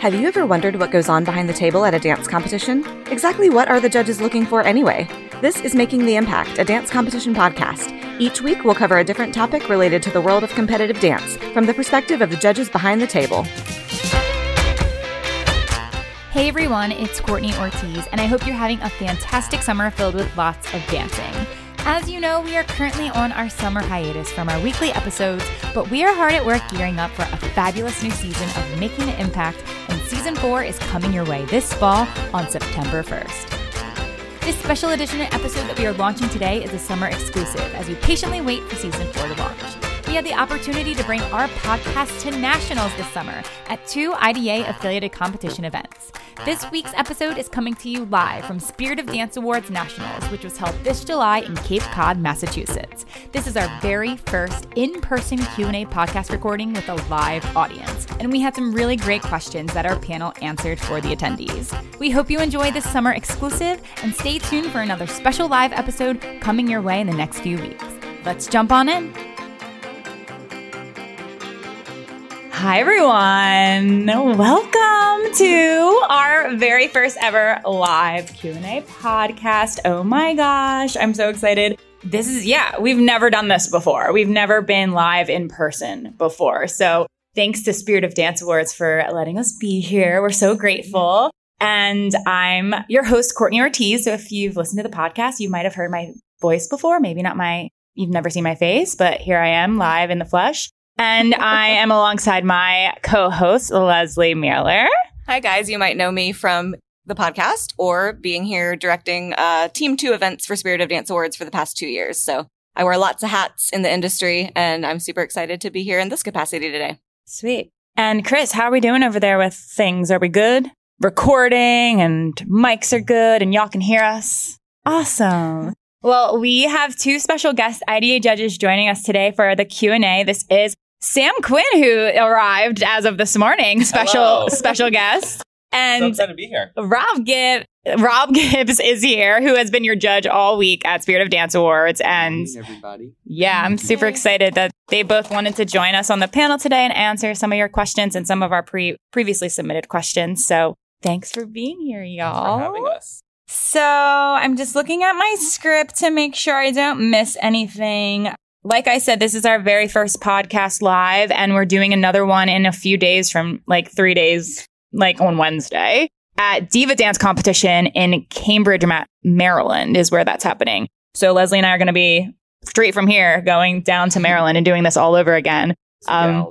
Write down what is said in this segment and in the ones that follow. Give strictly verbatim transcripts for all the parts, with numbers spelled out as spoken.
Have you ever wondered what goes on behind the table at a dance competition? Exactly what are the judges looking for anyway? This is Making the Impact, a dance competition podcast. Each week, we'll cover a different topic related to the world of competitive dance from the perspective of the judges behind the table. Hey everyone, it's Courtney Ortiz, and I hope you're having a fantastic summer filled with lots of dancing. As you know, we are currently on our summer hiatus from our weekly episodes, but we are hard at work gearing up for a fabulous new season of Making the Impact, and Season four is coming your way this fall on September first. This special edition episode that we are launching today is a summer exclusive as we patiently wait for Season four to launch. We had the opportunity to bring our podcast to nationals this summer at two I D A-affiliated competition events. This week's episode is coming to you live from Spirit of Dance Awards Nationals, which was held this July in Cape Cod, Massachusetts. This is our very first in-person Q and A podcast recording with a live audience, and we had some really great questions that our panel answered for the attendees. We hope you enjoy this summer exclusive, and stay tuned for another special live episode coming your way in the next few weeks. Let's jump on in. Hi, everyone. Welcome to our very first ever live Q and A podcast. Oh, my gosh. I'm so excited. This is, yeah, we've never done this before. We've never been live in person before. So thanks to Spirit of Dance Awards for letting us be here. We're so grateful. And I'm your host, Courtney Ortiz. So if you've listened to the podcast, you might have heard my voice before. Maybe not my, you've never seen my face, but here I am live in the flesh. And I am alongside my co-host, Leslie Mueller. Hi, guys. You might know me from the podcast or being here directing uh, Team two events for Spirit of Dance Awards for the past two years. So I wear lots of hats in the industry, and I'm super excited to be here in this capacity today. Sweet. And Chris, how are we doing over there with things? Are we good? Recording and mics are good and y'all can hear us? Awesome. Well, we have two special guest I D A judges joining us today for the Q and A. This is Sam Quinn, who arrived as of this morning, special Hello. special guest, and so excited to be here. Rob Gibbs, Rob Gibbs is here, who has been your judge all week at Spirit of Dance Awards, and hey, everybody, yeah, I'm super excited that they both wanted to join us on the panel today and answer some of your questions and some of our pre- previously submitted questions. So, thanks for being here, y'all. Thanks for having us. So I'm just looking at my script to make sure I don't miss anything. Like I said, this is our very first podcast live, and we're doing another one in a few days from like three days, like on Wednesday at Diva Dance Competition in Cambridge, Maryland is where that's happening. So Leslie and I are going to be straight from here going down to Maryland and doing this all over again. Um,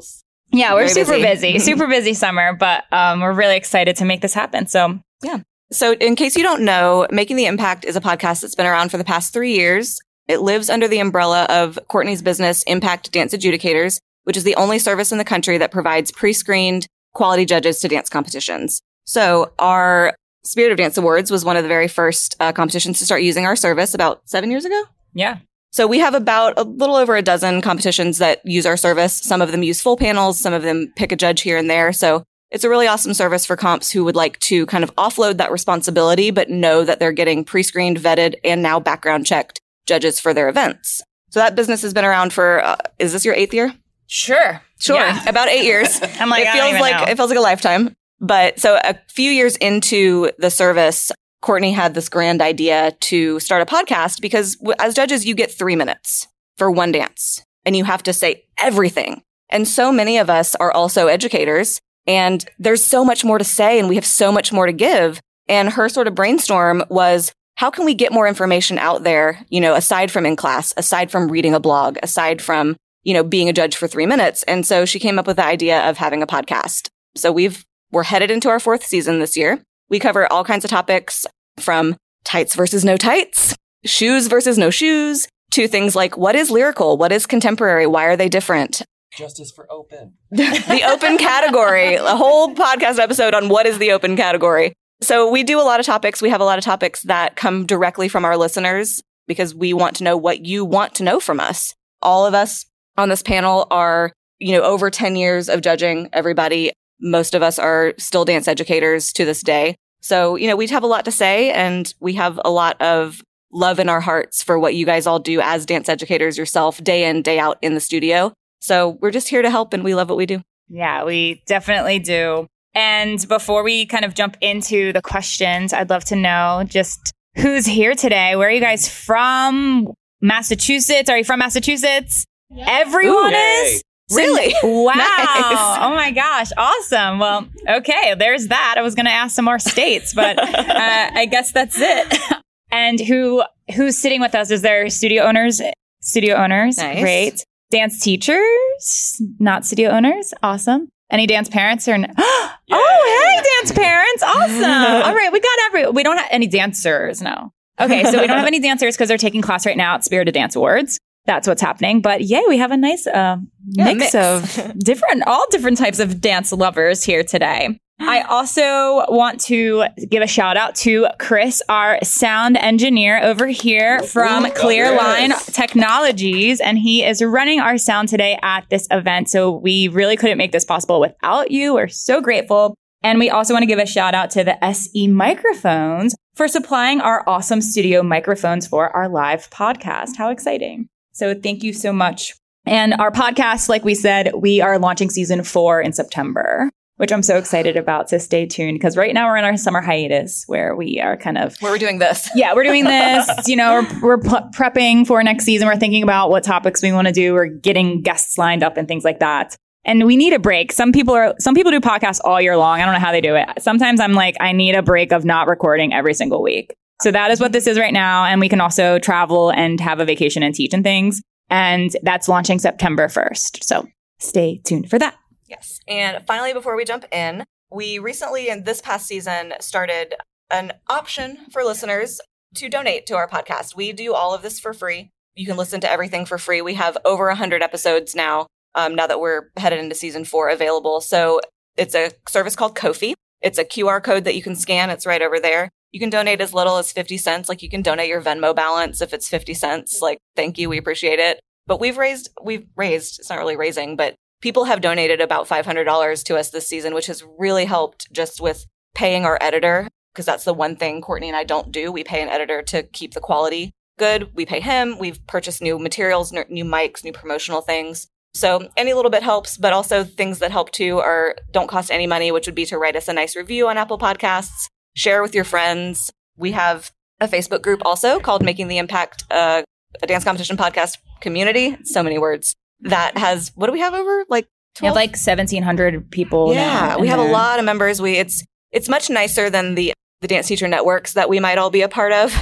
yeah, we're super busy, busy super busy summer, but um, we're really excited to make this happen. So, yeah. So in case you don't know, Making the Impact is a podcast that's been around for the past three years. It lives under the umbrella of Courtney's business, Impact Dance Adjudicators, which is the only service in the country that provides pre-screened quality judges to dance competitions. So our Spirit of Dance Awards was one of the very first uh, competitions to start using our service about seven years ago. Yeah. So we have about a little over a dozen competitions that use our service. Some of them use full panels. Some of them pick a judge here and there. So it's a really awesome service for comps who would like to kind of offload that responsibility, but know that they're getting pre-screened, vetted, and now background checked judges for their events. So that business has been around for, uh, is this your eighth year? Sure. Sure. Yeah. About eight years. I'm like, it feels I don't even like, know. It feels like a lifetime. But so a few years into the service, Courtney had this grand idea to start a podcast because as judges, you get three minutes for one dance and you have to say everything. And so many of us are also educators. And there's so much more to say and we have so much more to give. And her sort of brainstorm was, how can we get more information out there, you know, aside from in class, aside from reading a blog, aside from, you know, being a judge for three minutes? And so she came up with the idea of having a podcast. So we've, we're headed into our fourth season this year. We cover all kinds of topics from tights versus no tights, shoes versus no shoes, to things like what is lyrical? What is contemporary? Why are they different? Justice for open. The open category. A whole podcast episode on what is the open category. So we do a lot of topics. We have a lot of topics that come directly from our listeners because we want to know what you want to know from us. All of us on this panel are, you know, over ten years of judging everybody. Most of us are still dance educators to this day. So, you know, we have a lot to say and we have a lot of love in our hearts for what you guys all do as dance educators yourself day in, day out in the studio. So we're just here to help and we love what we do. Yeah, we definitely do. And before we kind of jump into the questions, I'd love to know just who's here today. Where are you guys from? Massachusetts? Are you from Massachusetts? Yeah. Everyone Ooh, is? Really? So, wow. Nice. Oh my gosh. Awesome. Well, okay. There's that. I was going to ask some more states, but uh, I guess that's it. And who who's sitting with us? Is there studio owners? Studio owners. Nice. Great. Dance teachers? Not studio owners. Awesome. Any dance parents or n- oh, hey, dance parents. Awesome. All right. We got every, we don't have any dancers. No. Okay. So we don't have any dancers because they're taking class right now at Spirit of Dance Awards. That's what's happening. But yay, we have a nice uh, yeah, mix, mix of different, all different types of dance lovers here today. I also want to give a shout out to Chris, our sound engineer over here from Ooh, Clearline Technologies. And he is running our sound today at this event. So we really couldn't make this possible without you. We're so grateful. And we also want to give a shout out to the S E Microphones for supplying our awesome studio microphones for our live podcast. How exciting. So thank you so much. And our podcast, like we said, we are launching season four in September, which I'm so excited about. So stay tuned, because right now we're in our summer hiatus where we are kind of... Where we're doing this. Yeah, we're doing this. You know, we're, we're prepping for next season. We're thinking about what topics we want to do. We're getting guests lined up and things like that. And we need a break. Some people are, some people do podcasts all year long. I don't know how they do it. Sometimes I'm like, I need a break of not recording every single week. So that is what this is right now. And we can also travel and have a vacation and teach and things. And that's launching September first. So stay tuned for that. Yes. And finally, before we jump in, we recently in this past season started an option for listeners to donate to our podcast. We do all of this for free. You can listen to everything for free. We have over one hundred episodes now, um, now that we're headed into season four available. So it's a service called Ko-fi. It's a Q R code that you can scan. It's right over there. You can donate as little as fifty cents. Like, you can donate your Venmo balance if it's fifty cents. Like, thank you. We appreciate it. But we've raised, we've raised, it's not really raising, but people have donated about five hundred dollars to us this season, which has really helped just with paying our editor, because that's the one thing Courtney and I don't do. We pay an editor to keep the quality good. We pay him. We've purchased new materials, new mics, new promotional things. So any little bit helps, but also things that help too are don't cost any money, which would be to write us a nice review on Apple Podcasts, share with your friends. We have a Facebook group also called Making the Impact, uh, a dance competition podcast community. So many words. That has, what do we have over? Like twelve? We have like seventeen hundred people. Yeah, now we have there. A lot of members. We It's it's much nicer than the, the dance teacher networks that we might all be a part of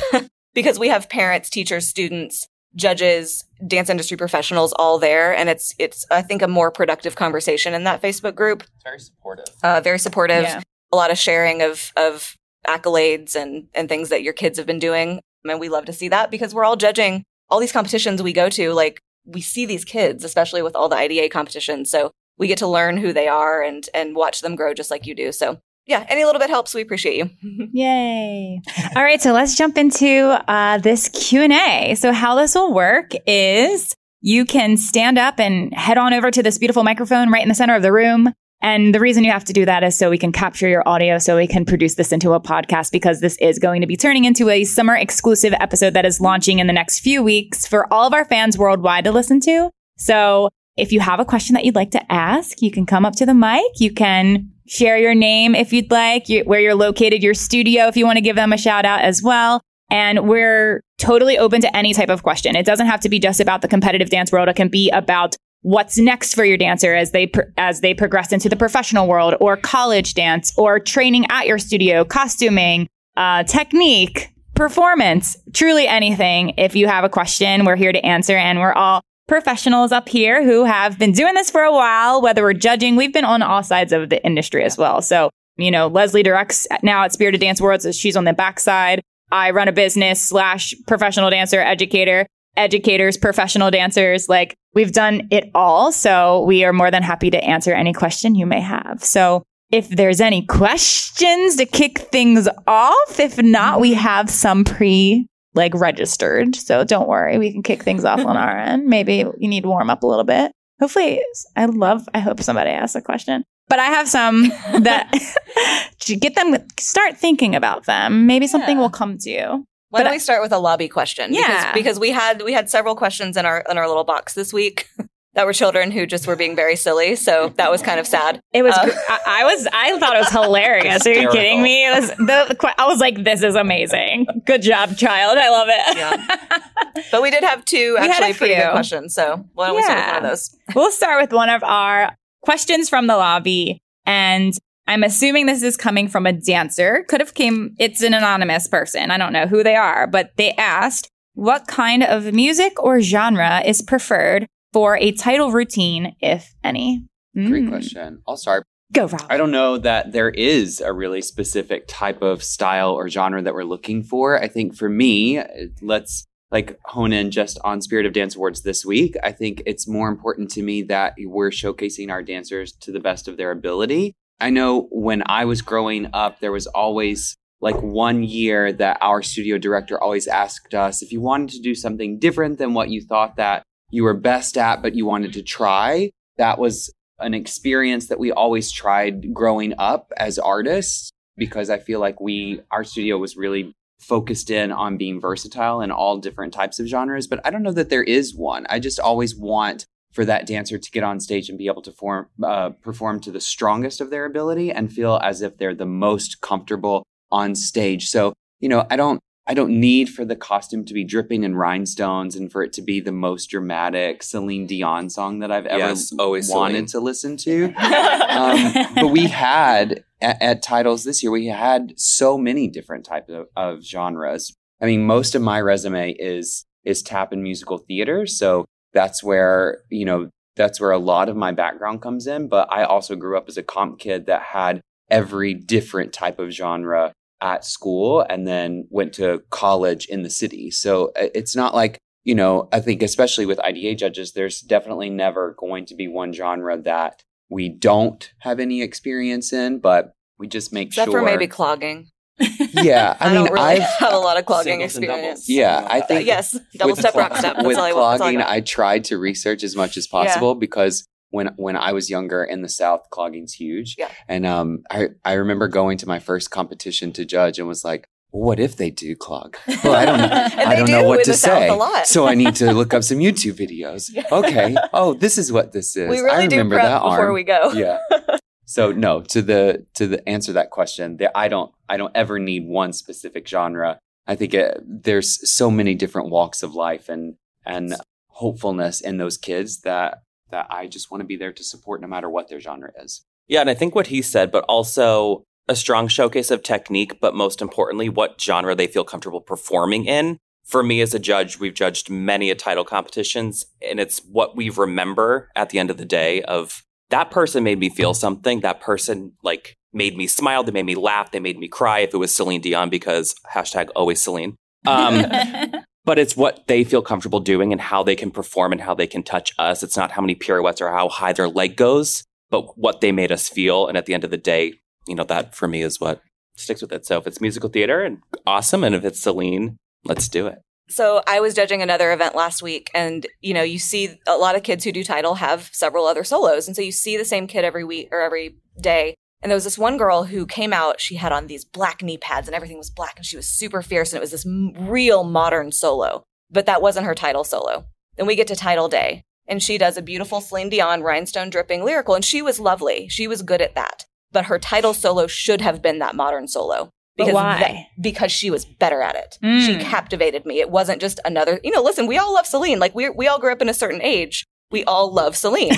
because we have parents, teachers, students, judges, dance industry professionals all there. And it's, it's I think, a more productive conversation in that Facebook group. It's very supportive. Uh, very supportive. Yeah. A lot of sharing of, of accolades and, and things that your kids have been doing. And we love to see that because we're all judging all these competitions we go to, like, we see these kids, especially with all the I D A competitions. So we get to learn who they are and and watch them grow just like you do. So yeah, any little bit helps. We appreciate you. Yay. All right. So let's jump into uh, this Q and A. So how this will work is you can stand up and head on over to this beautiful microphone right in the center of the room. And the reason you have to do that is so we can capture your audio, so we can produce this into a podcast, because this is going to be turning into a summer exclusive episode that is launching in the next few weeks for all of our fans worldwide to listen to. So if you have a question that you'd like to ask, you can come up to the mic. You can share your name if you'd like, you, where you're located, your studio, if you want to give them a shout out as well. And we're totally open to any type of question. It doesn't have to be just about the competitive dance world. It can be about what's next for your dancer as they pro- as they progress into the professional world, or college dance, or training at your studio, costuming, uh, technique, performance, truly anything. If you have a question, we're here to answer. And we're all professionals up here who have been doing this for a while, whether we're judging. We've been on all sides of the industry as well. So, you know, Leslie directs now at Spirit of Dance Awards. So she's on the backside. I run a business slash professional dancer educator. Educators, professional dancers, like, we've done it all. So we are more than happy to answer any question you may have. So if there's any questions to kick things off, if not, we have some pre like registered. So don't worry, we can kick things off on our end. Maybe you need to warm up a little bit. Hopefully, I love, I hope somebody asks a question. But I have some that get them, start thinking about them. Maybe something yeah. will come to you. Why don't we start with a lobby question? Yeah. Because, because we had we had several questions in our in our little box this week that were children who just were being very silly. So that was kind of sad. It was, um, I, I was, I thought it was hilarious. Are you kidding me? It was the, I was like, this is amazing. Good job, child. I love it. Yeah. But we did have two actually pretty good questions. So why don't yeah. we start with one of those? We'll start with one of our questions from the lobby. And I'm assuming this is coming from a dancer. Could have came, it's an anonymous person. I don't know who they are, but they asked, what kind of music or genre is preferred for a title routine, if any? Mm. Great question. I'll start. Go, Rob. I don't know that there is a really specific type of style or genre that we're looking for. I think for me, let's like hone in just on Spirit of Dance Awards this week. I think it's more important to me that we're showcasing our dancers to the best of their ability. I know when I was growing up, there was always like one year that our studio director always asked us if you wanted to do something different than what you thought that you were best at, but you wanted to try. That was an experience that we always tried growing up as artists, because I feel like we, our studio was really focused in on being versatile in all different types of genres. But I don't know that there is one. I just always want for that dancer to get on stage and be able to form, uh, perform to the strongest of their ability and feel as if they're the most comfortable on stage. So, you know, I don't, I don't need for the costume to be dripping in rhinestones and for it to be the most dramatic Celine Dion song that I've ever yes, always wanted Celine. to listen to. um, but we had at, at Titles this year, we had so many different types of, of genres. I mean, most of my resume is is tap and musical theater. So that's where, you know, that's where a lot of my background comes in. But I also grew up as a comp kid that had every different type of genre at school and then went to college in the city. So it's not like, you know, I think especially with I D A judges, there's definitely never going to be one genre that we don't have any experience in, but we just make Except sure. Except for maybe clogging. Yeah. I, I mean, don't really I've have a lot of clogging experience. Yeah. I think. Uh, yes. Double step, rock step. That's with all I clogging, I tried to research as much as possible yeah. because When when I was younger in the South, clogging's huge. Yeah. And um, I, I remember going to my first competition to judge and was like, what if they do clog? Well, I don't know. I don't do know what to say. So I need to look up some YouTube videos. Yeah. Okay. Oh, this is what this is. We really I remember do prep that arm. Before we go. Yeah. So no, to the to the answer that question, the, I don't I don't ever need one specific genre. I think it, there's so many different walks of life and and hopefulness in those kids that. that I just want to be there to support no matter what their genre is. Yeah, and I think what he said, but also a strong showcase of technique, but most importantly, what genre they feel comfortable performing in. For me as a judge, we've judged many a title competitions, and it's what we remember at the end of the day of that person made me feel something. That person like made me smile. They made me laugh. They made me cry if it was Celine Dion because hashtag always Celine. Um But it's what they feel comfortable doing and how they can perform and how they can touch us. It's not how many pirouettes or how high their leg goes, but what they made us feel. And at the end of the day, you know, that for me is what sticks with it. So if it's musical theater, and awesome. And if it's Celine, let's do it. So I was judging another event last week and, you know, you see a lot of kids who do title have several other solos. And so you see the same kid every week or every day. And there was this one girl who came out, she had on these black knee pads and everything was black and she was super fierce. And it was this m- real modern solo, but that wasn't her title solo. Then we get to title day and she does a beautiful Celine Dion rhinestone dripping lyrical. And she was lovely. She was good at that. But her title solo should have been that modern solo. Because but why? That, because she was better at it. Mm. She captivated me. It wasn't just another, you know, listen, we all love Celine. Like we we all grew up in a certain age. We all love Celine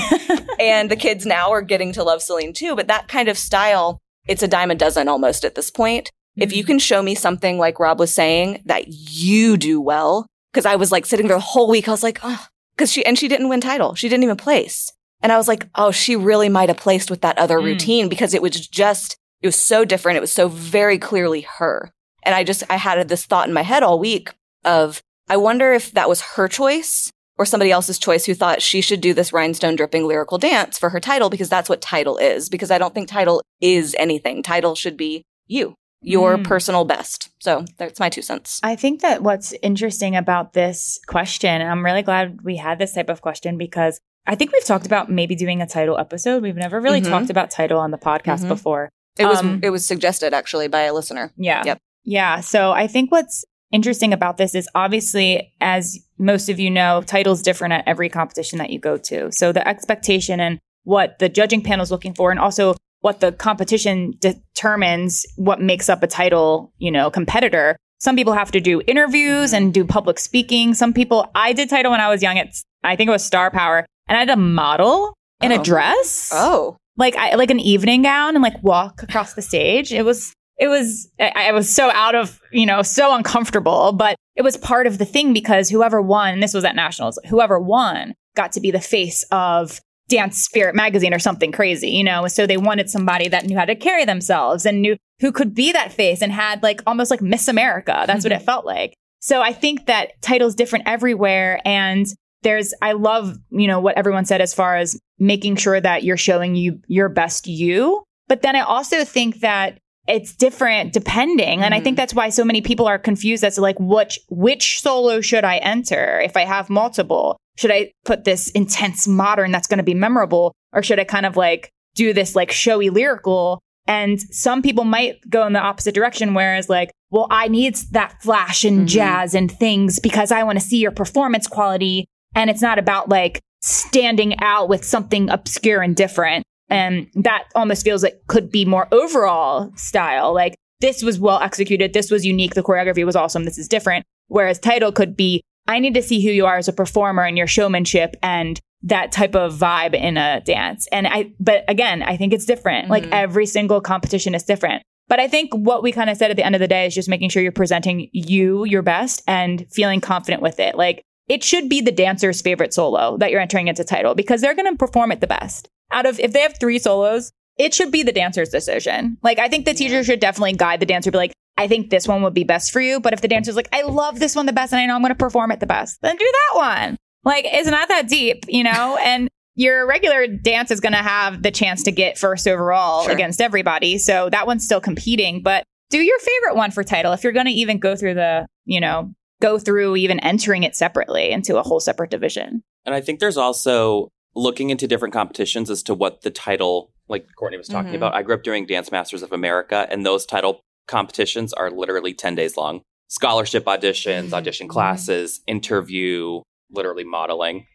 and the kids now are getting to love Celine too. But that kind of style, it's a dime a dozen almost at this point. Mm-hmm. If you can show me something like Rob was saying that you do well, because I was like sitting there the whole week. I was like, oh, because she and she didn't win title. She didn't even place. And I was like, oh, she really might have placed with that other mm. routine because it was just it was so different. It was so very clearly her. And I just I had this thought in my head all week of I wonder if that was her choice. Or somebody else's choice who thought she should do this rhinestone dripping lyrical dance for her title because that's what title is. Because I don't think title is anything. Title should be you, your mm. personal best. So that's my two cents. I think that what's interesting about this question, and I'm really glad we had this type of question because I think we've talked about maybe doing a title episode. We've never really mm-hmm. talked about title on the podcast mm-hmm. before. It um, was it was suggested actually by a listener. Yeah. Yep. Yeah. So I think what's interesting about this is obviously, as most of you know, title's different at every competition that you go to. So the expectation and what the judging panel is looking for, and also what the competition determines what makes up a title, you know, competitor. Some people have to do interviews and do public speaking. Some people, I did title when I was young. It's, I think it was Star Power, and I had a model in oh. a dress. Oh, like I, like an evening gown, and like walk across the stage. It was, it was, I, I was so out of, you know, so uncomfortable, but it was part of the thing because whoever won, and this was at nationals, whoever won got to be the face of Dance Spirit Magazine or something crazy, you know? So they wanted somebody that knew how to carry themselves and knew who could be that face and had like almost like Miss America. That's mm-hmm. what it felt like. So I think that title's different everywhere. And there's, I love, you know, what everyone said as far as making sure that you're showing you your best you. But then I also think that it's different depending. Mm-hmm. And I think that's why so many people are confused as to like, which, which solo should I enter if I have multiple? Should I put this intense modern that's going to be memorable, or should I kind of like do this like showy lyrical? And some people might go in the opposite direction, whereas like, well, I need that flash and mm-hmm. jazz and things because I want to see your performance quality. And it's not about like standing out with something obscure and different. And that almost feels like could be more overall style. Like, this was well executed. This was unique. The choreography was awesome. This is different. Whereas title could be, I need to see who you are as a performer and your showmanship and that type of vibe in a dance. And I, but again, I think it's different. Mm-hmm. Like every single competition is different. But I think what we kind of said at the end of the day is just making sure you're presenting you your best and feeling confident with it. Like, it should be the dancer's favorite solo that you're entering into title because they're going to perform it the best. Out of, if they have three solos, it should be the dancer's decision. Like, I think the teacher should definitely guide the dancer, be like, I think this one would be best for you. But if the dancer's like, I love this one the best and I know I'm going to perform it the best, then do that one. Like, it's not that deep, you know? And your regular dance is going to have the chance to get first overall sure. against everybody. So that one's still competing. But do your favorite one for title if you're going to even go through the, you know, go through even entering it separately into a whole separate division. And I think there's also looking into different competitions as to what the title, like Courtney was talking mm-hmm. about. I grew up doing Dance Masters of America, and those title competitions are literally ten days long. Scholarship auditions, audition classes, interview, literally modeling.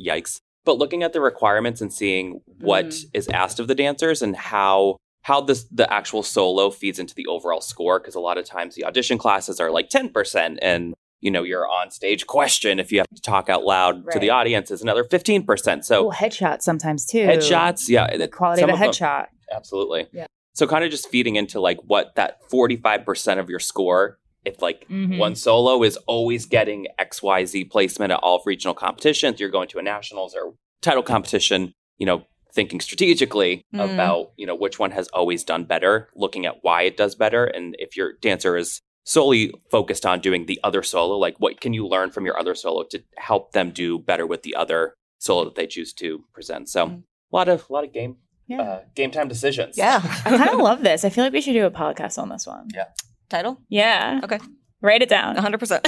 Yikes. But looking at the requirements and seeing what mm-hmm. is asked of the dancers and how how this, the actual solo feeds into the overall score, because a lot of times the audition classes are like ten percent and, you know, your on-stage question, if you have to talk out loud right. to the audience, is another fifteen percent. So Ooh, headshots sometimes too. Headshots, yeah. The quality of a headshot. Them, absolutely. Yeah. So kind of just feeding into like what that forty-five percent of your score, if like mm-hmm. one solo is always getting X Y Z placement at all regional competitions, you're going to a nationals or title competition, you know, thinking strategically mm. about, you know, which one has always done better, looking at why it does better. And if your dancer is solely focused on doing the other solo, like what can you learn from your other solo to help them do better with the other solo that they choose to present? So mm. a lot of, a lot of game. Yeah. Uh, game time decisions. Yeah. I kind of love this. I feel like we should do a podcast on this one. Yeah. Title? Yeah. Okay. Write it down. one hundred percent.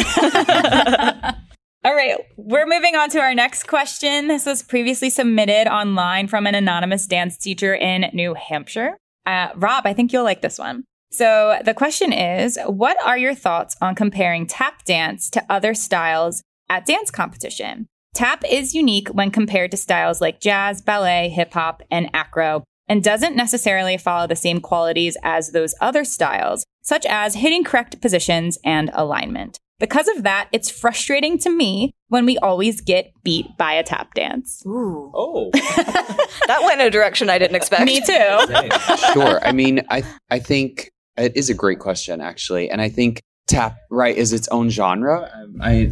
All right. We're moving on to our next question. This was previously submitted online from an anonymous dance teacher in New Hampshire. Uh, Rob, I think you'll like this one. So the question is, what are your thoughts on comparing tap dance to other styles at dance competition? Tap is unique when compared to styles like jazz, ballet, hip-hop, and acro, and doesn't necessarily follow the same qualities as those other styles, such as hitting correct positions and alignment. Because of that, it's frustrating to me when we always get beat by a tap dance. Ooh. Oh. That went in a direction I didn't expect. Me too. Sure. I mean, I I think it is a great question, actually. And I think tap, right, is its own genre. Um, I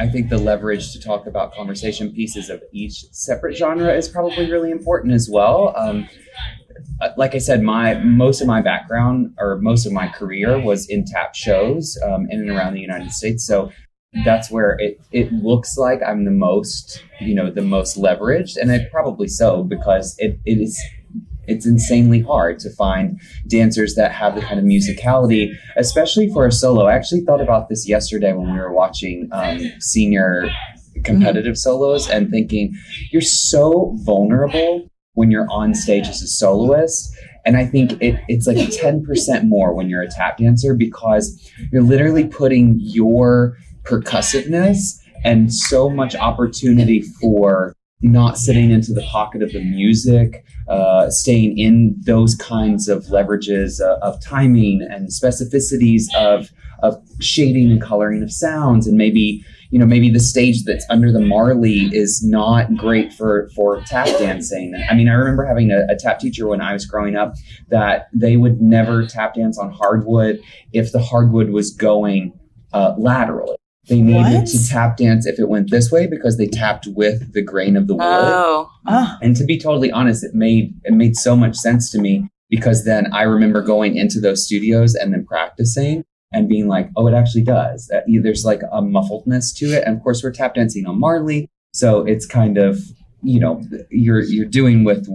I think the leverage to talk about conversation pieces of each separate genre is probably really important as well. Um, like I said, my most of my background or most of my career was in tap shows um, in and around the United States. So that's where it, it looks like I'm the most, you know, the most leveraged. And it probably so because it, it is... It's insanely hard to find dancers that have the kind of musicality, especially for a solo. I actually thought about this yesterday when we were watching um, senior competitive solos and thinking, you're so vulnerable when you're on stage as a soloist. And I think it, it's like ten percent more when you're a tap dancer, because you're literally putting your percussiveness and so much opportunity for not sitting into the pocket of the music, uh, staying in those kinds of leverages uh, of timing and specificities of of shading and coloring of sounds. And maybe, you know, maybe the stage that's under the Marley is not great for, for tap dancing. I mean, I remember having a, a tap teacher when I was growing up that they would never tap dance on hardwood if the hardwood was going uh, laterally. They needed what? to tap dance if it went this way because they tapped with the grain of the wood. Oh. Oh. And to be totally honest, it made it made so much sense to me, because then I remember going into those studios and then practicing and being like, oh, it actually does. Uh, there's like a muffledness to it. And of course, we're tap dancing on Marley. So it's kind of, you know, you're you're doing with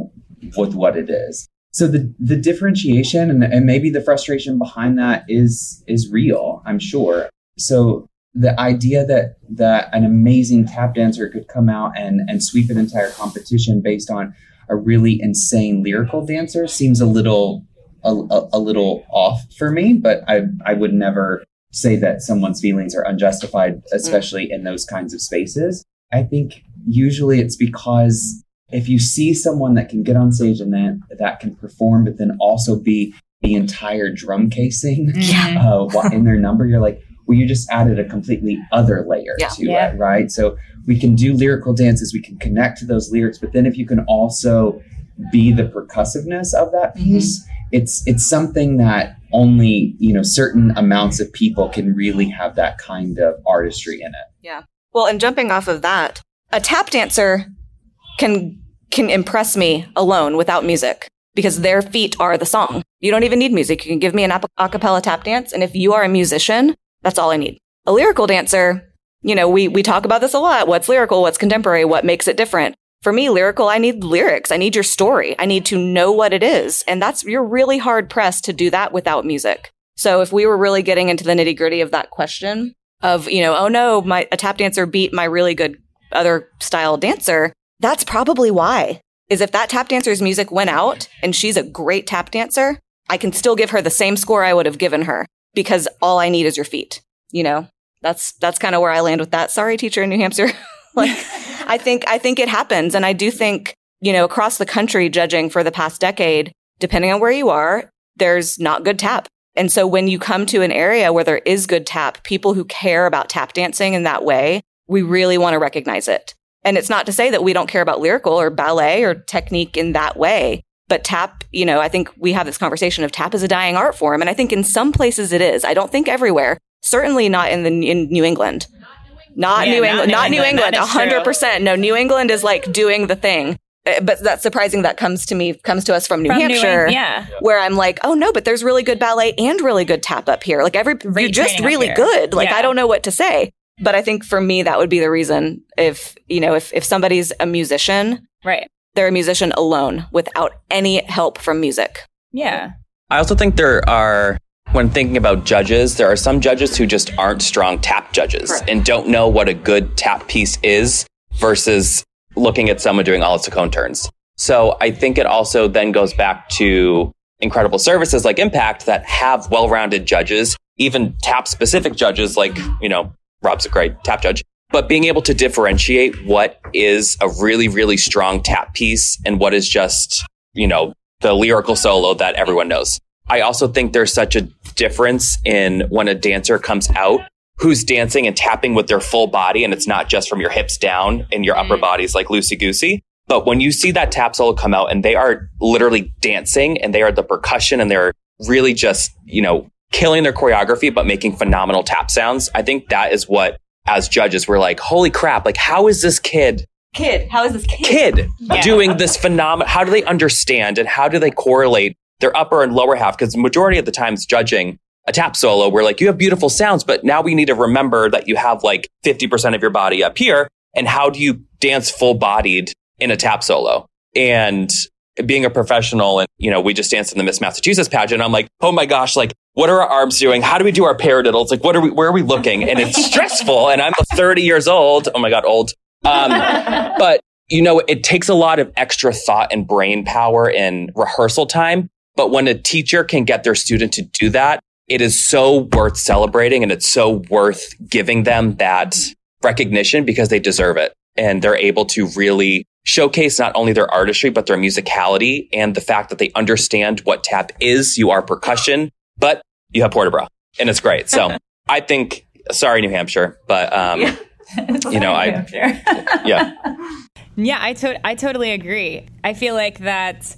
with what it is. So the, the differentiation and, the, and maybe the frustration behind that is is real, I'm sure. So the idea that, that an amazing tap dancer could come out and, and sweep an entire competition based on a really insane lyrical dancer seems a little a, a, a little off for me, but I I would never say that someone's feelings are unjustified, especially mm. in those kinds of spaces. I think usually it's because if you see someone that can get on stage and that, that can perform, but then also be the entire drum casing mm-hmm. uh, in their number, you're like, well, you just added a completely other layer yeah. to yeah. it, right? So we can do lyrical dances, we can connect to those lyrics, but then if you can also be the percussiveness of that piece, mm-hmm. it's it's something that only, you know, certain amounts of people can really have that kind of artistry in it. Yeah. Well, and jumping off of that, a tap dancer can can impress me alone without music, because their feet are the song. You don't even need music. You can give me an a, a cappella tap dance, and if you are a musician, that's all I need. A lyrical dancer, you know, we we talk about this a lot. What's lyrical? What's contemporary? What makes it different? For me, lyrical, I need lyrics. I need your story. I need to know what it is. And that's, you're really hard pressed to do that without music. So if we were really getting into the nitty gritty of that question of, you know, oh no, my a tap dancer beat my really good other style dancer, that's probably why. Is if that tap dancer's music went out and she's a great tap dancer, I can still give her the same score I would have given her, because all I need is your feet. You know, that's that's kind of where I land with that. Sorry, teacher in New Hampshire. Like, I think I think it happens. And I do think, you know, across the country, judging for the past decade, depending on where you are, there's not good tap. And so when you come to an area where there is good tap, people who care about tap dancing in that way, we really want to recognize it. And it's not to say that we don't care about lyrical or ballet or technique in that way. But tap, you know, I think we have this conversation of tap is a dying art form. And I think in some places it is. I don't think everywhere. Certainly not in the in New England. Not New England. Not New England. A hundred percent. No, New England is like doing the thing. But that's surprising that comes to me, comes to us from New from Hampshire. New Eng- yeah. Where I'm like, oh no, but there's really good ballet and really good tap up here. Like every, you're just really good. Like, yeah. I don't know what to say. But I think for me, that would be the reason if, you know, if, if somebody's a musician. Right. They're a musician alone without any help from music. Yeah. I also think there are, when thinking about judges, there are some judges who just aren't strong tap judges Correct. and don't know what a good tap piece is versus looking at someone doing all its cone turns. So I think it also then goes back to incredible services like Impact that have well-rounded judges, even tap-specific judges like, you know, Rob's a great tap judge. But being able to differentiate what is a really, really strong tap piece and what is just, you know, the lyrical solo that everyone knows. I also think there's such a difference in when a dancer comes out who's dancing and tapping with their full body. And it's not just from your hips down and your upper body's like loosey-goosey. But when you see that tap solo come out and they are literally dancing and they are the percussion and they're really just, you know, killing their choreography, but making phenomenal tap sounds. I think that is what, as judges, we're like, holy crap, like, how is this kid? Kid, how is this kid? Kid yeah. doing this phenomenon? How do they understand and how do they correlate their upper and lower half? Because the majority of the times judging a tap solo, we're like, you have beautiful sounds, but now we need to remember that you have like fifty percent of your body up here. And how do you dance full bodied in a tap solo? And being a professional and, you know, we just danced in the Miss Massachusetts pageant. I'm like, oh my gosh, like, what are our arms doing? How do we do our paradiddles? Like, what are we, where are we looking? And it's stressful. And I'm thirty years old. Oh my God, old. Um, but, you know, it takes a lot of extra thought and brain power and rehearsal time But when a teacher can get their student to do that, it is so worth celebrating and it's so worth giving them that recognition because they deserve it. And they're able to really showcase not only their artistry, but their musicality and the fact that they understand what tap is. You are percussion, but you have portabra and it's great. So I think, sorry, New Hampshire, but, um, yeah. you know, I, Hampshire. yeah. Yeah, I, to- I totally agree. I feel like that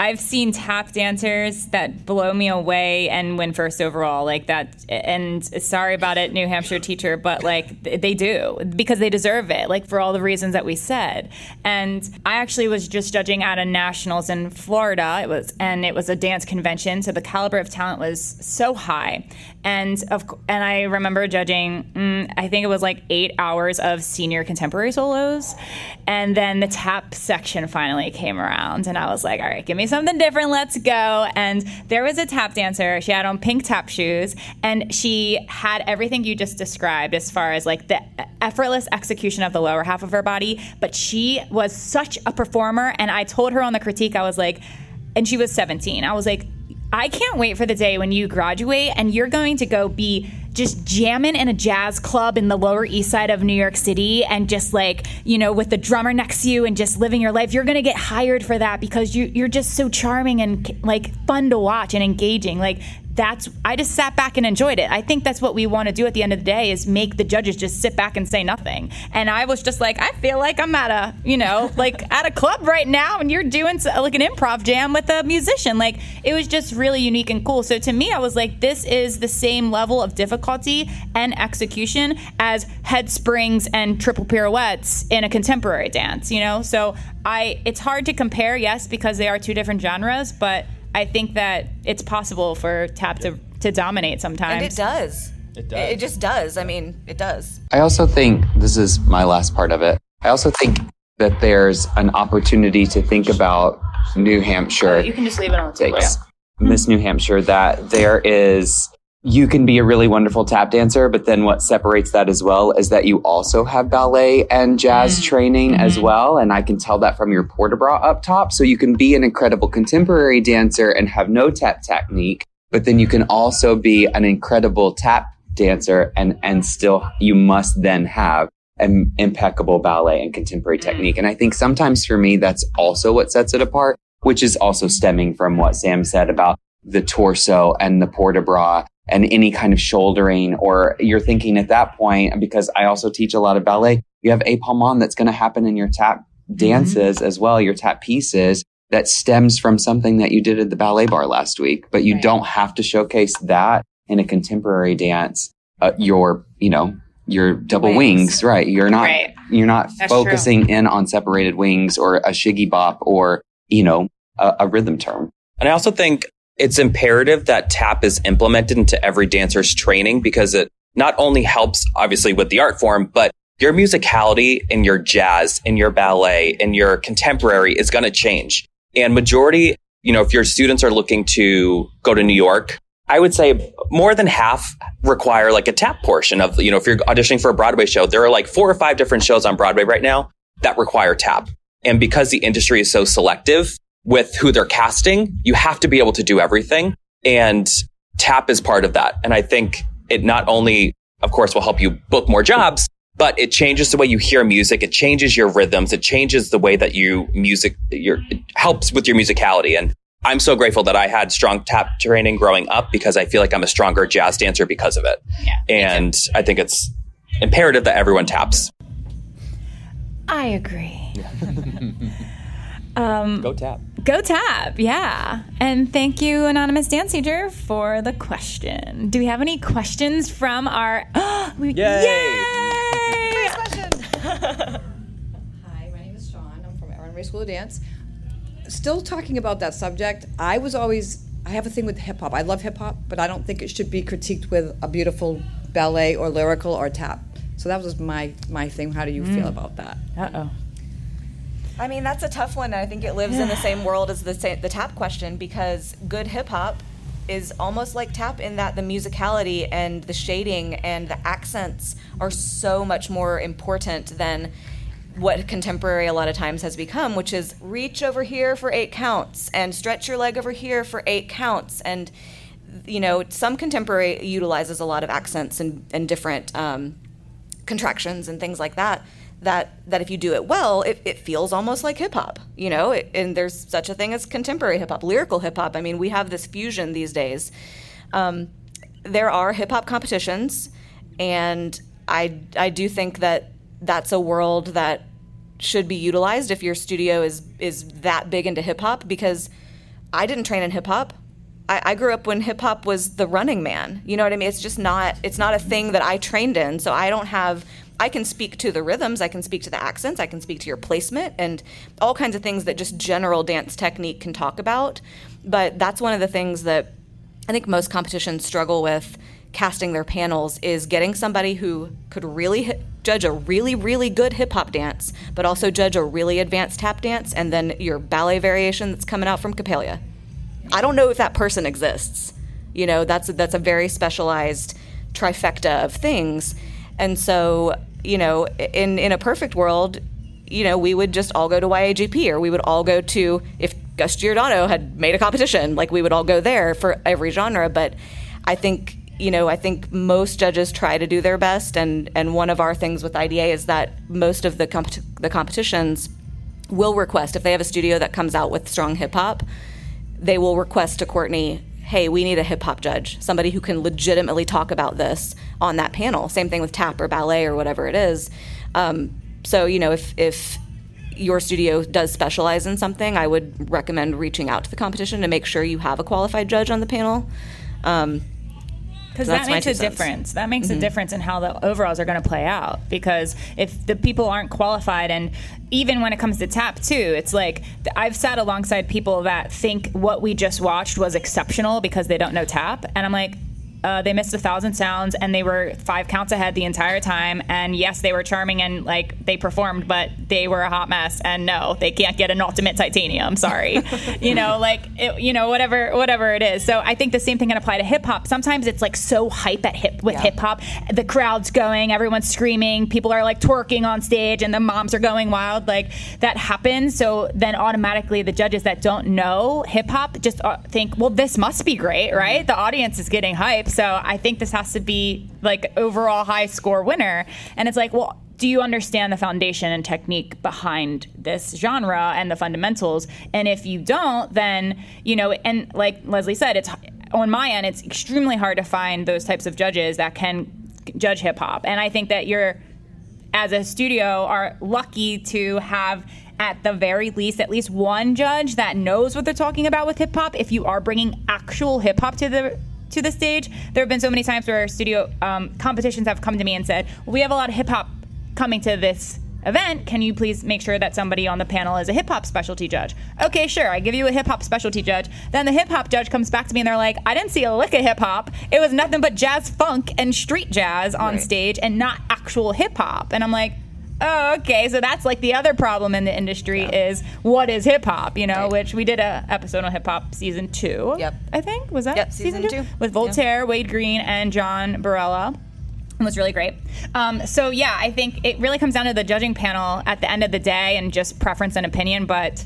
I've seen tap dancers that blow me away and win first overall like that. And sorry about it, New Hampshire teacher, but like they do because they deserve it, like for all the reasons that we said. And I actually was just judging at a nationals in Florida. It was, and it was a dance convention. So the caliber of talent was so high. And of, and I remember judging, mm, I think it was like eight hours of senior contemporary solos. And then the tap section finally came around and I was like, all right, give me something different, let's go. And there was a tap dancer, she had on pink tap shoes, and she had everything you just described as far as like the effortless execution of the lower half of her body, but she was such a performer. And I told her on the critique, I was like, and she was seventeen, I was like, I can't wait for the day when you graduate and you're going to go be just jamming in a jazz club in the Lower East Side of New York City and just like, you know, with the drummer next to you and just living your life. You're going to get hired for that because you, you're just so charming and like fun to watch and engaging. Like that's, I just sat back and enjoyed it. I think that's what we want to do at the end of the day is make the judges just sit back and say nothing. And I was just like, I feel like I'm at a, you know, like at a club right now and you're doing like an improv jam with a musician. Like it was just really unique and cool. So to me, I was like, this is the same level of difficulty and execution as head springs and triple pirouettes in a contemporary dance, you know? So I, it's hard to compare, yes, because they are two different genres, but I think that it's possible for tap to, to dominate sometimes. And it does. It does. It, it just does. I mean, it does. I also think, this is my last part of it, I also think that there's an opportunity to think about New Hampshire. Oh, you can just leave it on the table. Yeah. Miss New Hampshire, that there is, you can be a really wonderful tap dancer, but then what separates that as well is that you also have ballet and jazz mm-hmm. training mm-hmm. as well. And I can tell that from your portabra up top. So you can be an incredible contemporary dancer and have no tap technique, but then you can also be an incredible tap dancer and, and still you must then have an impeccable ballet and contemporary mm-hmm. technique. And I think sometimes for me, that's also what sets it apart, which is also stemming from what Sam said about the torso and the portabra and any kind of shouldering, or you're thinking at that point, because I also teach a lot of ballet, you have a palmant that's going to happen in your tap dances mm-hmm. as well, your tap pieces, that stems from something that you did at the ballet bar last week, but you right. don't have to showcase that in a contemporary dance, uh, your, you know, your double wings, wings right? You're not, right. you're not that's focusing true. In on separated wings or a shiggy bop or, you know, a, a rhythm term. And I also think it's imperative that tap is implemented into every dancer's training because it not only helps, obviously, with the art form, but your musicality and your jazz and your ballet and your contemporary is going to change. And majority, you know, if your students are looking to go to New York, I would say more than half require like a tap portion of, you know, if you're auditioning for a Broadway show, there are like four or five different shows on Broadway right now that require tap. And because the industry is so selective with who they're casting, you have to be able to do everything. And tap is part of that. And I think it not only, of course, will help you book more jobs, but it changes the way you hear music. It changes your rhythms. It changes the way that you music, your, it helps with your musicality. And I'm so grateful that I had strong tap training growing up because I feel like I'm a stronger jazz dancer because of it. Yeah, and I think it's imperative that everyone taps. I agree. um, go tap. Go tap, yeah. And thank you, Anonymous Dance Teacher, for the question. Do we have any questions from our... Oh, we, yay! Yay! First question. Hi, my name is Sean. I'm from Aaron Ray School of Dance. Still talking about that subject, I was always... I have a thing with hip-hop. I love hip-hop, but I don't think it should be critiqued with a beautiful ballet or lyrical or tap. So that was my, my thing. How do you mm. feel about that? Uh-oh. I mean, that's a tough one. I think it lives in the same world as the the tap question because good hip-hop is almost like tap in that the musicality and the shading and the accents are so much more important than what contemporary a lot of times has become, which is reach over here for eight counts and stretch your leg over here for eight counts. And, you know, some contemporary utilizes a lot of accents and, and different um, contractions and things like that, that, that if you do it well, it, it feels almost like hip hop, you know, it, and there's such a thing as contemporary hip hop, lyrical hip hop. I mean, we have this fusion these days. Um, there are hip hop competitions, and I, I do think that that's a world that should be utilized if your studio is, is that big into hip hop, because I didn't train in hip hop. I, I grew up when hip hop was the running man. You know what I mean? It's just not, it's not a thing that I trained in. So I don't have, I can speak to the rhythms. I can speak to the accents. I can speak to your placement and all kinds of things that just general dance technique can talk about. But that's one of the things that I think most competitions struggle with casting their panels, is getting somebody who could really hit, judge a really, really good hip hop dance, but also judge a really advanced tap dance, and then your ballet variation that's coming out from Capella. I don't know if that person exists. You know, that's a, that's a very specialized trifecta of things. And so, you know, in, in a perfect world, you know, we would just all go to Y A G P, or we would all go to, if Gus Giordano had made a competition, like we would all go there for every genre. But I think, you know, I think most judges try to do their best, and, and one of our things with I D A is that most of the comp- the competitions will request, if they have a studio that comes out with strong hip-hop, they will request to Courtney, hey, we need a hip-hop judge, somebody who can legitimately talk about this on that panel. Same thing with tap or ballet or whatever it is. Um, so, you know, if if your studio does specialize in something, I would recommend reaching out to the competition to make sure you have a qualified judge on the panel. Um Because that makes a difference. That makes mm-hmm. a difference in how the overalls are going to play out. Because if the people aren't qualified, and even when it comes to tap, too, it's like I've sat alongside people that think what we just watched was exceptional because they don't know tap. And I'm like, uh, they missed a thousand sounds, and they were five counts ahead the entire time. And yes, they were charming, and like they performed, but they were a hot mess. And no, they can't get an ultimate titanium. Sorry. you know, like, it, you know, whatever, whatever it is. So I think the same thing can apply to hip hop. Sometimes it's like so hype at hip with yeah. hip hop. The crowd's going, everyone's screaming, people are like twerking on stage, and the moms are going wild. Like that happens. So then automatically the judges that don't know hip hop just think, well, this must be great, right? Mm-hmm. The audience is getting hype. So I think this has to be like overall high score winner. And it's like, well, do you understand the foundation and technique behind this genre and the fundamentals? And if you don't, then, you know, and like Leslie said, it's on my end, it's extremely hard to find those types of judges that can judge hip hop. And I think that you're, as a studio, are lucky to have, at the very least, at least one judge that knows what they're talking about with hip hop. If you are bringing actual hip hop to the to the stage. There have been so many times where studio um, competitions have come to me and said, well, we have a lot of hip hop coming to this event. Can you please make sure that somebody on the panel is a hip hop specialty judge? Okay, sure. I give you a hip hop specialty judge. Then the hip hop judge comes back to me and they're like, I didn't see a lick of hip hop. It was nothing but jazz funk and street jazz on right. stage and not actual hip hop. And I'm like, oh, okay. So that's like the other problem in the industry yeah. is what is hip hop, you know, right. which we did a episode on hip hop season two, yep. I think. Was that yep, season, season two? two? With Voltaire, yeah. Wade Green, and John Barella. It was really great. Um, so, yeah, I think it really comes down to the judging panel at the end of the day and just preference and opinion. But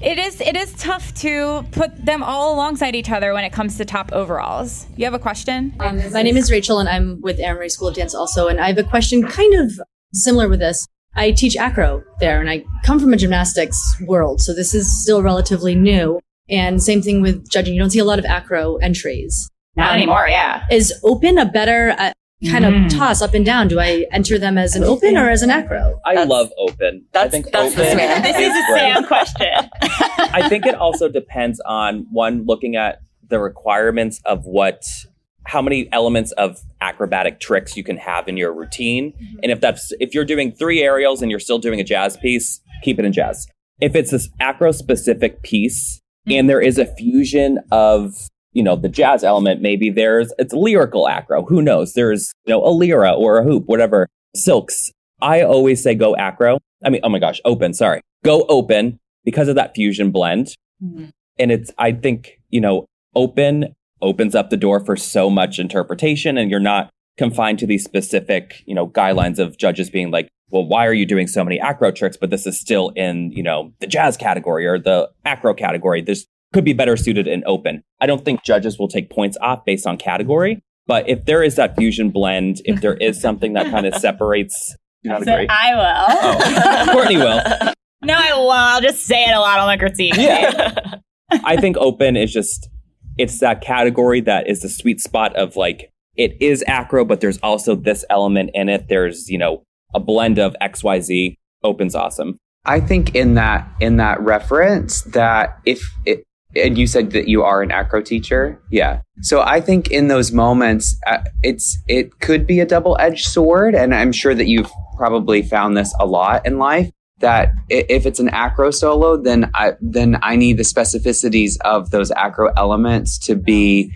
it is it is tough to put them all alongside each other when it comes to top overalls. You have a question? Um, my name is Rachel, and I'm with Amory School of Dance also. And I have a question kind of similar with this. I teach acro there, and I come from a gymnastics world, so this is still relatively new. And same thing with judging. You don't see a lot of acro entries. Not um, anymore, yeah. Is open a better uh, kind mm. of toss up and down? Do I enter them as an open or as an acro? I that's, love open. That's, I think that's open. That's this is a Sam question. I think it also depends on, one, looking at the requirements of what... how many elements of acrobatic tricks you can have in your routine. Mm-hmm. And if that's, if you're doing three aerials and you're still doing a jazz piece, keep it in jazz. If it's this acro specific piece mm-hmm. and there is a fusion of, you know, the jazz element, maybe there's, it's lyrical acro, who knows? There's, you know, a lyra or a hoop, whatever. Silks. I always say go acro. I mean, oh my gosh, open, sorry. Go open because of that fusion blend. Mm-hmm. And it's, I think, you know, open opens up the door for so much interpretation, and you're not confined to these specific, you know, guidelines of judges being like, well, why are you doing so many acro tricks? But this is still in, you know, the jazz category or the acro category. This could be better suited in open. I don't think judges will take points off based on category. But if there is that fusion blend, if there is something that kind of separates. Not so I will. Oh. Courtney will. No, I will. I'll just say it a lot. I'll like critique. Yeah. I think open is just, it's that category that is the sweet spot of like, it is acro, but there's also this element in it. There's, you know, a blend of X, Y, Z. Open's awesome. I think in that, in that reference that if it, and you said that you are an acro teacher. Yeah. So I think in those moments, uh, it's it could be a double-edged sword. And I'm sure that you've probably found this a lot in life, that if it's an acro solo, then I, then I need the specificities of those acro elements to be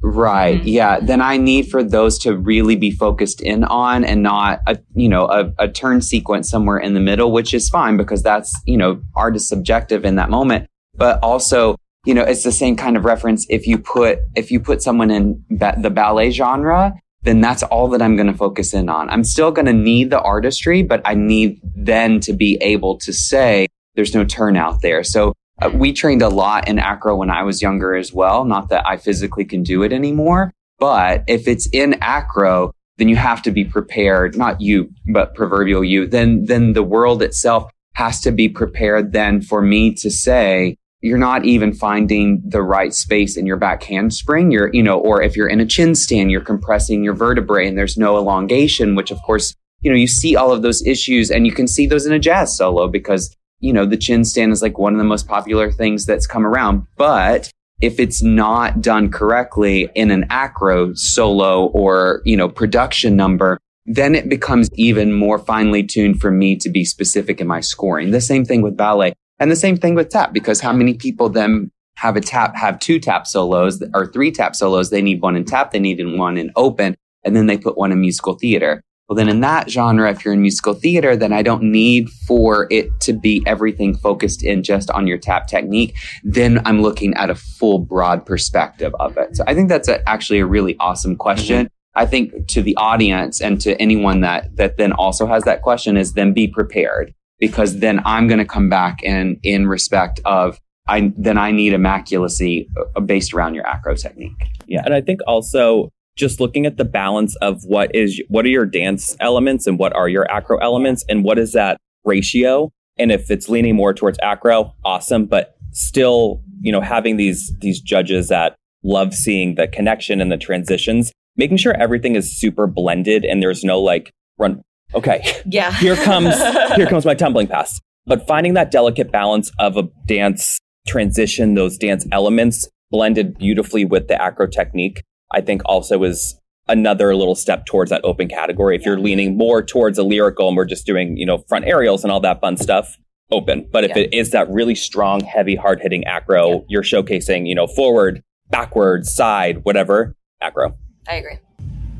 right. Yeah. Then I need for those to really be focused in on and not, a, you know, a, a turn sequence somewhere in the middle, which is fine because that's, you know, art is subjective in that moment. But also, you know, it's the same kind of reference. If you put if you put someone in ba- the ballet genre, then that's all that I'm going to focus in on. I'm still going to need the artistry, but I need then to be able to say there's no turnout there. So uh, we trained a lot in acro when I was younger as well. Not that I physically can do it anymore, but if it's in acro, then you have to be prepared. Not you, but proverbial you. Then then the world itself has to be prepared then for me to say, you're not even finding the right space in your back handspring. You're, you know, or if you're in a chin stand, you're compressing your vertebrae and there's no elongation, which of course, you know, you see all of those issues and you can see those in a jazz solo because, you know, the chin stand is like one of the most popular things that's come around. But if it's not done correctly in an acro solo or, you know, production number, then it becomes even more finely tuned for me to be specific in my scoring. The same thing with ballet. And the same thing with tap, because how many people then have a tap, have two tap solos or three tap solos? They need one in tap, they need one in open, and then they put one in musical theater. Well, then in that genre, if you're in musical theater, then I don't need for it to be everything focused in just on your tap technique. Then I'm looking at a full broad perspective of it. So I think that's a, actually a really awesome question. Mm-hmm. I think to the audience and to anyone that, that then also has that question is then be prepared. Because then I'm going to come back and in respect of, I then I need immaculacy based around your acro technique. Yeah. And I think also just looking at the balance of what is, what are your dance elements and what are your acro elements and what is that ratio? And if it's leaning more towards acro, awesome. But still, you know, having these, these judges that love seeing the connection and the transitions, making sure everything is super blended and there's no like run. Okay. Yeah. here comes here comes my tumbling pass. But finding that delicate balance of a dance transition, those dance elements blended beautifully with the acro technique, I think also is another little step towards that open category. If yeah. you're leaning more towards a lyrical and we're just doing, you know, front aerials and all that fun stuff, open. But if yeah. it is that really strong, heavy, hard-hitting acro, yeah. you're showcasing, you know, forward, backwards, side, whatever, acro. I agree.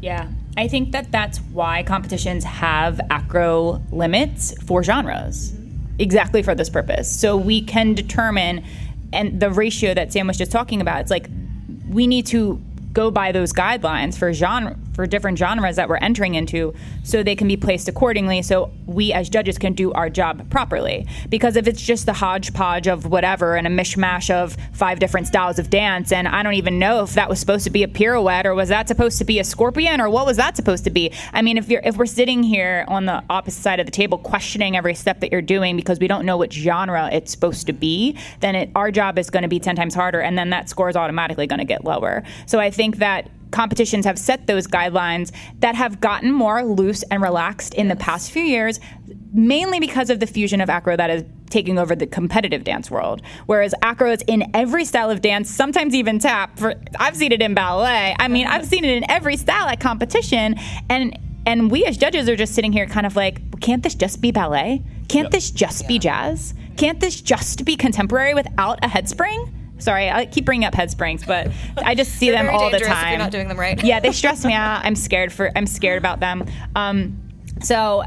Yeah. I think that that's why competitions have acro limits for genres, exactly for this purpose. So we can determine, and the ratio that Sam was just talking about, it's like we need to go by those guidelines for genre, for different genres that we're entering into so they can be placed accordingly so we as judges can do our job properly. Because if it's just the hodgepodge of whatever and a mishmash of five different styles of dance and I don't even know if that was supposed to be a pirouette or was that supposed to be a scorpion or what was that supposed to be? I mean, if you're if we're sitting here on the opposite side of the table questioning every step that you're doing because we don't know which genre it's supposed to be, then it, our job is going to be ten times harder and then that score is automatically going to get lower. So I think that competitions have set those guidelines that have gotten more loose and relaxed in the past few years, mainly because of the fusion of acro that is taking over the competitive dance world. Whereas acro is in every style of dance, sometimes even tap. For, I've seen it in ballet. I mean, I've seen it in every style at competition. And and we as judges are just sitting here kind of like, can't this just be ballet? Can't yep. this just yeah. be jazz? Can't this just be contemporary without a head spring? Sorry, I keep bringing up head springs, but I just see them all the time. If you're not doing them right. Yeah, they stress me out. I'm scared for. I'm scared about them. Um, so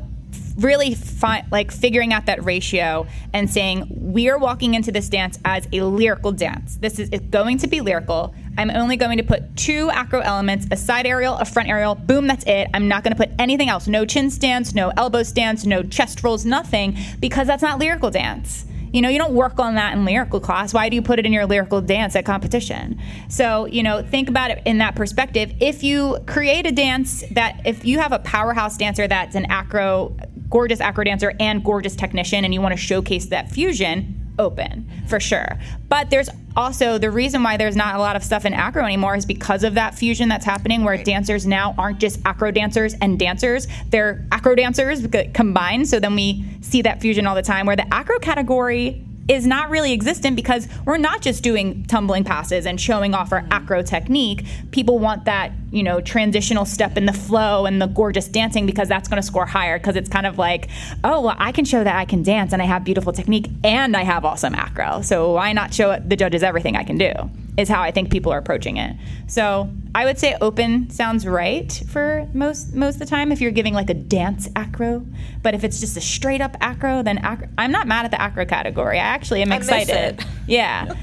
really, fi- like figuring out that ratio and saying we're walking into this dance as a lyrical dance. This is it's going to be lyrical. I'm only going to put two acro elements, a side aerial, a front aerial. Boom, that's it. I'm not going to put anything else. No chin stands, no elbow stands, no chest rolls, nothing, because that's not lyrical dance. You know, you don't work on that in lyrical class. Why do you put it in your lyrical dance at competition? So, you know, think about it in that perspective. If you create a dance that, if you have a powerhouse dancer that's an acro, gorgeous acro dancer and gorgeous technician, and you want to showcase that fusion, open, for sure. But there's also, the reason why there's not a lot of stuff in acro anymore is because of that fusion that's happening, where dancers now aren't just acro dancers and dancers, they're acro dancers combined. So then we see that fusion all the time, where the acro category is not really existent, because we're not just doing tumbling passes and showing off our acro technique. People want that, you know, transitional step in the flow and the gorgeous dancing, because that's going to score higher, because it's kind of like, oh, well, I can show that I can dance and I have beautiful technique and I have awesome acro. So why not show the judges everything I can do, is how I think people are approaching it. So I would say open sounds right for most most of the time if you're giving like a dance acro. But if it's just a straight up acro, then acro, I'm not mad at the acro category. I actually am excited. Yeah.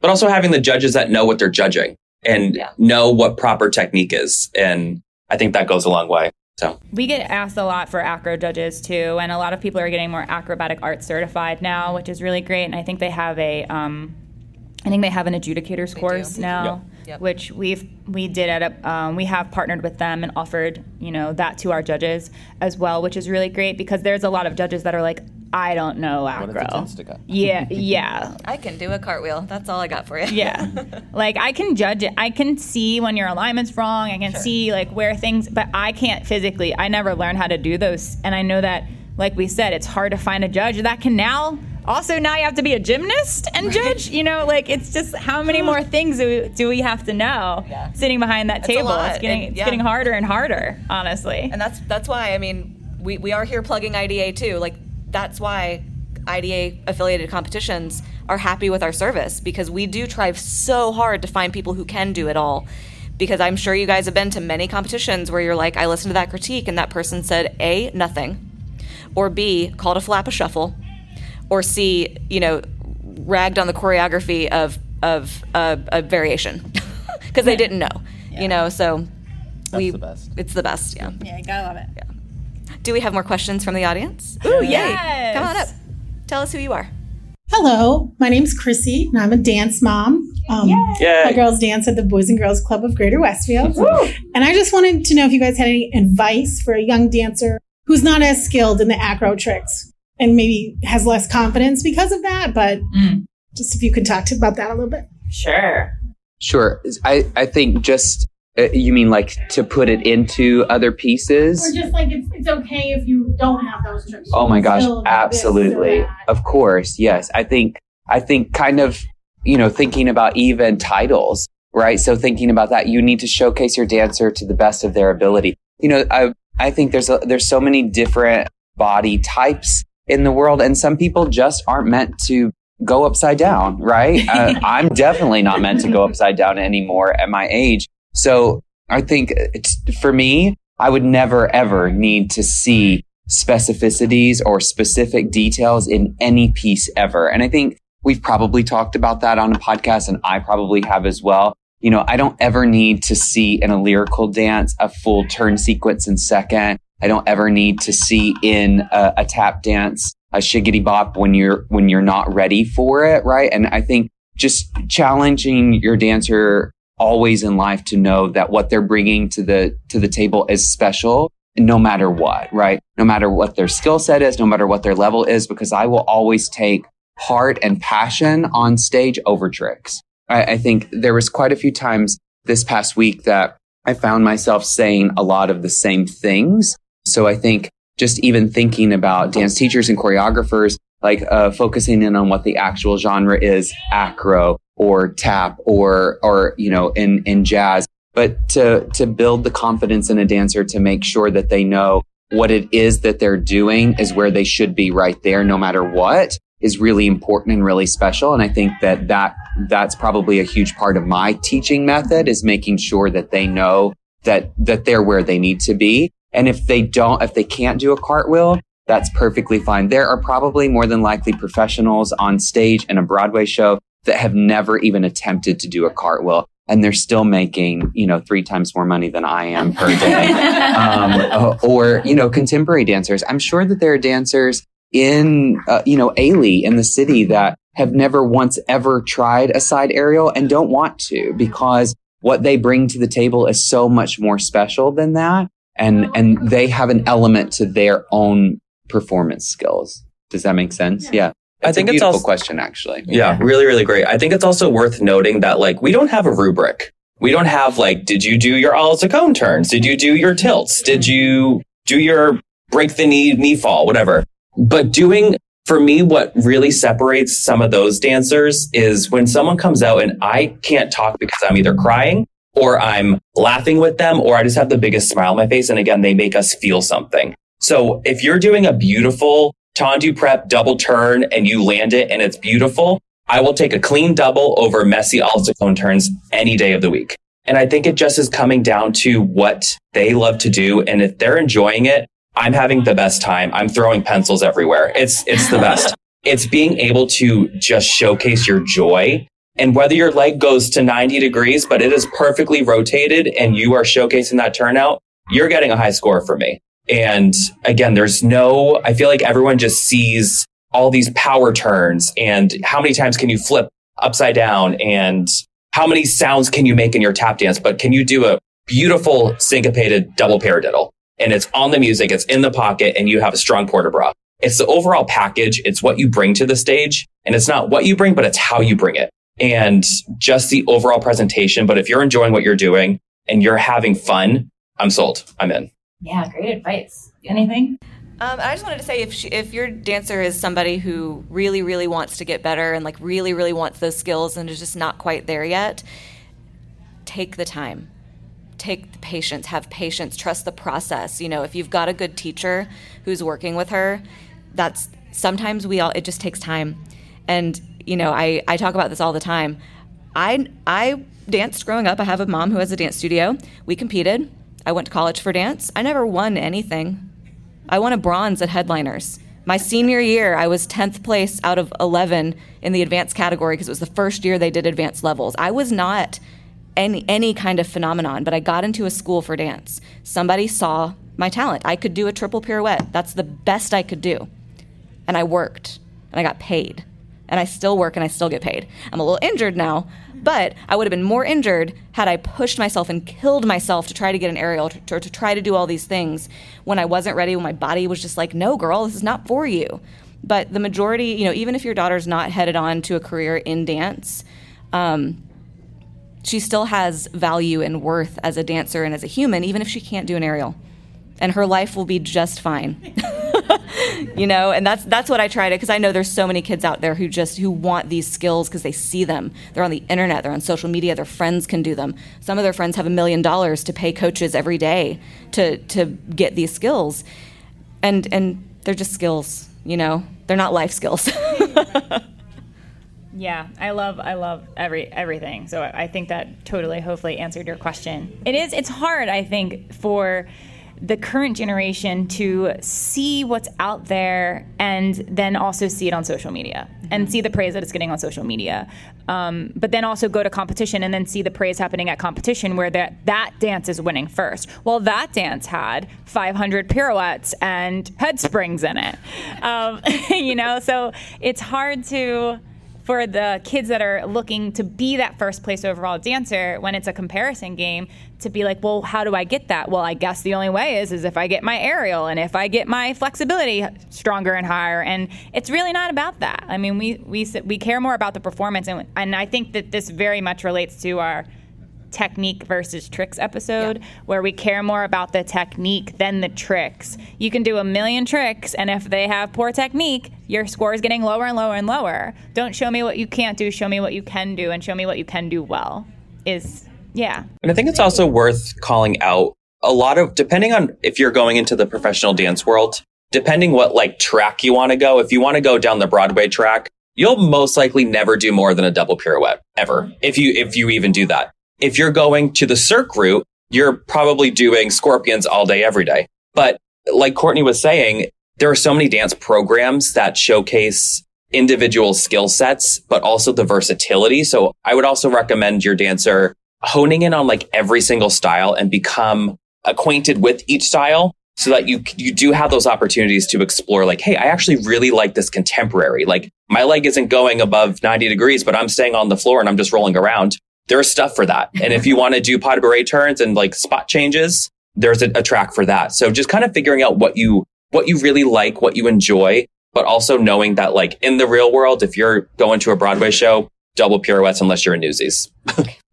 But also having the judges that know what they're judging and yeah. know what proper technique is. And I think that goes a long way. So we get asked a lot for acro judges too. And a lot of people are getting more acrobatic arts certified now, which is really great. And I think they have a... Um, I think they have an adjudicators they course do. now, yep. Yep. which we've we did at a um, we have partnered with them and offered, you know, that to our judges as well, which is really great, because there's a lot of judges that are like, I don't know acro. Yeah, yeah. I can do a cartwheel. That's all I got for you. Yeah, like I can judge it. I can see when your alignment's wrong. I can sure. see like where things, but I can't physically. I never learned how to do those, and I know that, like we said, it's hard to find a judge that can now. Also, now you have to be a gymnast and judge, you know, like it's just how many more things do we, do we have to know yeah. sitting behind that that's table? It's getting, and, yeah. it's getting harder and harder, honestly. And that's that's why, I mean, we, we are here plugging I D A too. Like, that's why I D A-affiliated competitions are happy with our service, because we do try so hard to find people who can do it all. Because I'm sure you guys have been to many competitions where you're like, I listened to that critique and that person said, A, nothing, or B, called a flap a shuffle. Or see, you know, ragged on the choreography of of uh, a variation because they yeah. didn't know, yeah. you know. So that's we, the best. It's the best, yeah. Yeah, you gotta love it. Yeah. Do we have more questions from the audience? Ooh, yes. Yay! Come on up. Tell us who you are. Hello, my name's Chrissy, and I'm a dance mom. Um, Yay. My girls dance at the Boys and Girls Club of Greater Westfield, and I just wanted to know if you guys had any advice for a young dancer who's not as skilled in the acro tricks. And maybe has less confidence because of that, but mm. just if you could talk to about that a little bit. Sure. Sure. I, I think just, uh, you mean like to put it into other pieces? Or just like it's, it's okay if you don't have those tricks. Oh my gosh, absolutely. Of course, yes. I think, I think kind of, you know, thinking about even titles, right? So thinking about that, you need to showcase your dancer to the best of their ability. You know, I I think there's a, there's so many different body types in the world, and some people just aren't meant to go upside down, right? uh, I'm definitely not meant to go upside down anymore at my age. So I think it's, for me, I would never, ever need to see specificities or specific details in any piece ever. And I think we've probably talked about that on a podcast, and I probably have as well. You know, I don't ever need to see in a lyrical dance a full turn sequence in second. I don't ever need to see in a, a tap dance, a shiggity bop when you're, when you're not ready for it, right? And I think just challenging your dancer always in life to know that what they're bringing to the, to the table is special no matter what, right? No matter what their skill set is, no matter what their level is, because I will always take heart and passion on stage over tricks. I, I think there was quite a few times this past week that I found myself saying a lot of the same things. So I think just even thinking about dance teachers and choreographers, like uh, focusing in on what the actual genre is, acro or tap or, or, you know, in, in jazz, but to, to build the confidence in a dancer to make sure that they know what it is that they're doing is where they should be right there, no matter what, is really important and really special. And I think that, that that's probably a huge part of my teaching method, is making sure that they know that, that they're where they need to be. And if they don't, if they can't do a cartwheel, that's perfectly fine. There are probably more than likely professionals on stage in a Broadway show that have never even attempted to do a cartwheel. and they're still making, you know, three times more money than I am per day. um, or, you know, contemporary dancers. I'm sure that there are dancers in, uh, you know, Ailey in the city that have never once ever tried a side aerial and don't want to, because what they bring to the table is so much more special than that. And, and they have an element to their own performance skills. Does that make sense? Yeah. yeah. It's I think a beautiful it's also, question, actually. Yeah, really, really great. I think it's also worth noting that, like, we don't have a rubric. We don't have, like, did you do your all to cone turns? Did you do your tilts? Did you do your break the knee, knee fall, whatever? But doing, for me, what really separates some of those dancers is when someone comes out and I can't talk because I'm either crying or I'm laughing with them, or I just have the biggest smile on my face. And again, they make us feel something. So if you're doing a beautiful tendu prep double turn and you land it and it's beautiful, I will take a clean double over messy alto cone turns any day of the week. And I think it just is coming down to what they love to do. And if they're enjoying it, I'm having the best time. I'm throwing pencils everywhere. It's, it's the best. It's being able to just showcase your joy. And whether your leg goes to ninety degrees, but it is perfectly rotated and you are showcasing that turnout, you're getting a high score for me. And again, there's no, I feel like everyone just sees all these power turns and how many times can you flip upside down and how many sounds can you make in your tap dance? But can you do a beautiful syncopated double paradiddle? And it's on the music, it's in the pocket, and you have a strong port de bras. It's the overall package. It's what you bring to the stage. And it's not what you bring, but it's how you bring it and just the overall presentation. But if you're enjoying what you're doing and you're having fun, I'm sold. I'm in. Yeah, great advice. Anything? Um, I just wanted to say, if she, if your dancer is somebody who really, really wants to get better and like really, really wants those skills and is just not quite there yet, take the time. Take the patience. Have patience. Trust the process. You know, if you've got a good teacher who's working with her, that's sometimes we all, it just takes time. And, you know, I, I talk about this all the time. I, I danced growing up. I have a mom who has a dance studio. We competed. I went to college for dance. I never won anything. I won a bronze at Headliners. My senior year, I was tenth place out of eleven in the advanced category because it was the first year they did advanced levels. I was not any, any kind of phenomenon, but I got into a school for dance. Somebody saw my talent. I could do a triple pirouette. That's the best I could do. And I worked, and I got paid. And I still work, and I still get paid. I'm a little injured now, but I would have been more injured had I pushed myself and killed myself to try to get an aerial, to, to, to try to do all these things when I wasn't ready, when my body was just like, no, girl, this is not for you. But the majority, you know, even if your daughter's not headed on to a career in dance, um, she still has value and worth as a dancer and as a human, even if she can't do an aerial. And her life will be just fine. You know, and that's that's what I try to, because I know there's so many kids out there who just, who want these skills because they see them. They're on the internet, they're on social media, their friends can do them. Some of their friends have a million dollars to pay coaches every day to to get these skills. And and they're just skills, you know, they're not life skills. Yeah, I love I love every everything. So I think that totally, hopefully answered your question. It is, it's hard, I think, for the current generation to see what's out there and then also see it on social media and see the praise that it's getting on social media. Um, but then also go to competition and then see the praise happening at competition where that, that dance is winning first. Well, that dance had five hundred pirouettes and head springs in it. Um, you know, so it's hard to, for the kids that are looking to be that first place overall dancer, when it's a comparison game, to be like, well, how do I get that? Well, I guess the only way is, is if I get my aerial and if I get my flexibility stronger and higher. And it's really not about that. I mean, we we we care more about the performance. And, and I think that this very much relates to our technique versus tricks episode, yeah, where we care more about the technique than the tricks. You can do a million tricks, and if they have poor technique, your score is getting lower and lower and lower. Don't show me what you can't do, show me what you can do, and show me what you can do well is, yeah. And I think it's also worth calling out a lot of, depending on if you're going into the professional dance world, depending what like track you want to go, if you want to go down the Broadway track, you'll most likely never do more than a double pirouette ever, if you if you even do that. If you're going to the Cirque route, you're probably doing scorpions all day, every day. But like Courtney was saying, there are so many dance programs that showcase individual skill sets, but also the versatility. So I would also recommend your dancer honing in on like every single style and become acquainted with each style so that you you do have those opportunities to explore like, hey, I actually really like this contemporary. Like my leg isn't going above ninety degrees, but I'm staying on the floor and I'm just rolling around. There's stuff for that. And if you want to do pas de bourrée turns and like spot changes, there's a, a track for that. So just kind of figuring out what you what you really like, what you enjoy, but also knowing that like in the real world, if you're going to a Broadway show, double pirouettes unless you're in Newsies.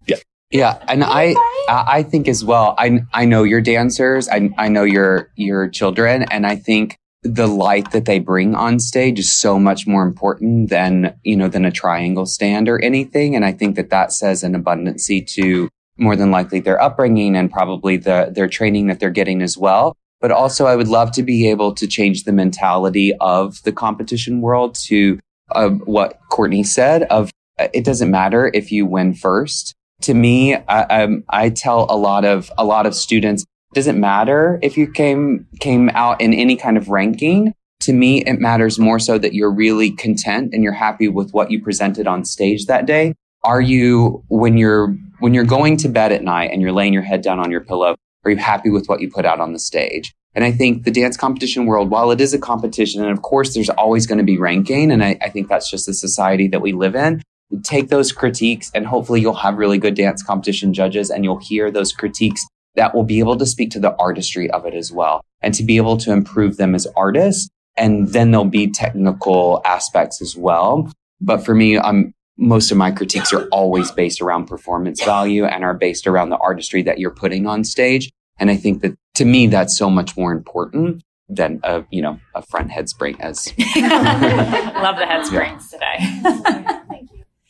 Yeah. Yeah. And I, I think as well, I, I know your dancers. I, I know your, your children. And I think the light that they bring on stage is so much more important than, you know, than a triangle stand or anything. And I think that that says an abundance to more than likely their upbringing and probably the, their training that they're getting as well. But also I would love to be able to change the mentality of the competition world to uh, what Courtney said of uh, it doesn't matter if you win first. To me, I, um, I tell a lot of a lot of students, it doesn't matter if you came came out in any kind of ranking. To me, it matters more so that you're really content and you're happy with what you presented on stage that day. Are you when you're when you're going to bed at night and you're laying your head down on your pillow? Are you happy with what you put out on the stage? And I think the dance competition world, while it is a competition, and of course, there's always going to be ranking, and I, I think that's just the society that we live in. Take those critiques and hopefully you'll have really good dance competition judges and you'll hear those critiques that will be able to speak to the artistry of it as well and to be able to improve them as artists. And then there'll be technical aspects as well. But for me, I'm, most of my critiques are always based around performance value and are based around the artistry that you're putting on stage. And I think that to me, that's so much more important than a, you know, a front head spring as. Love the head springs today.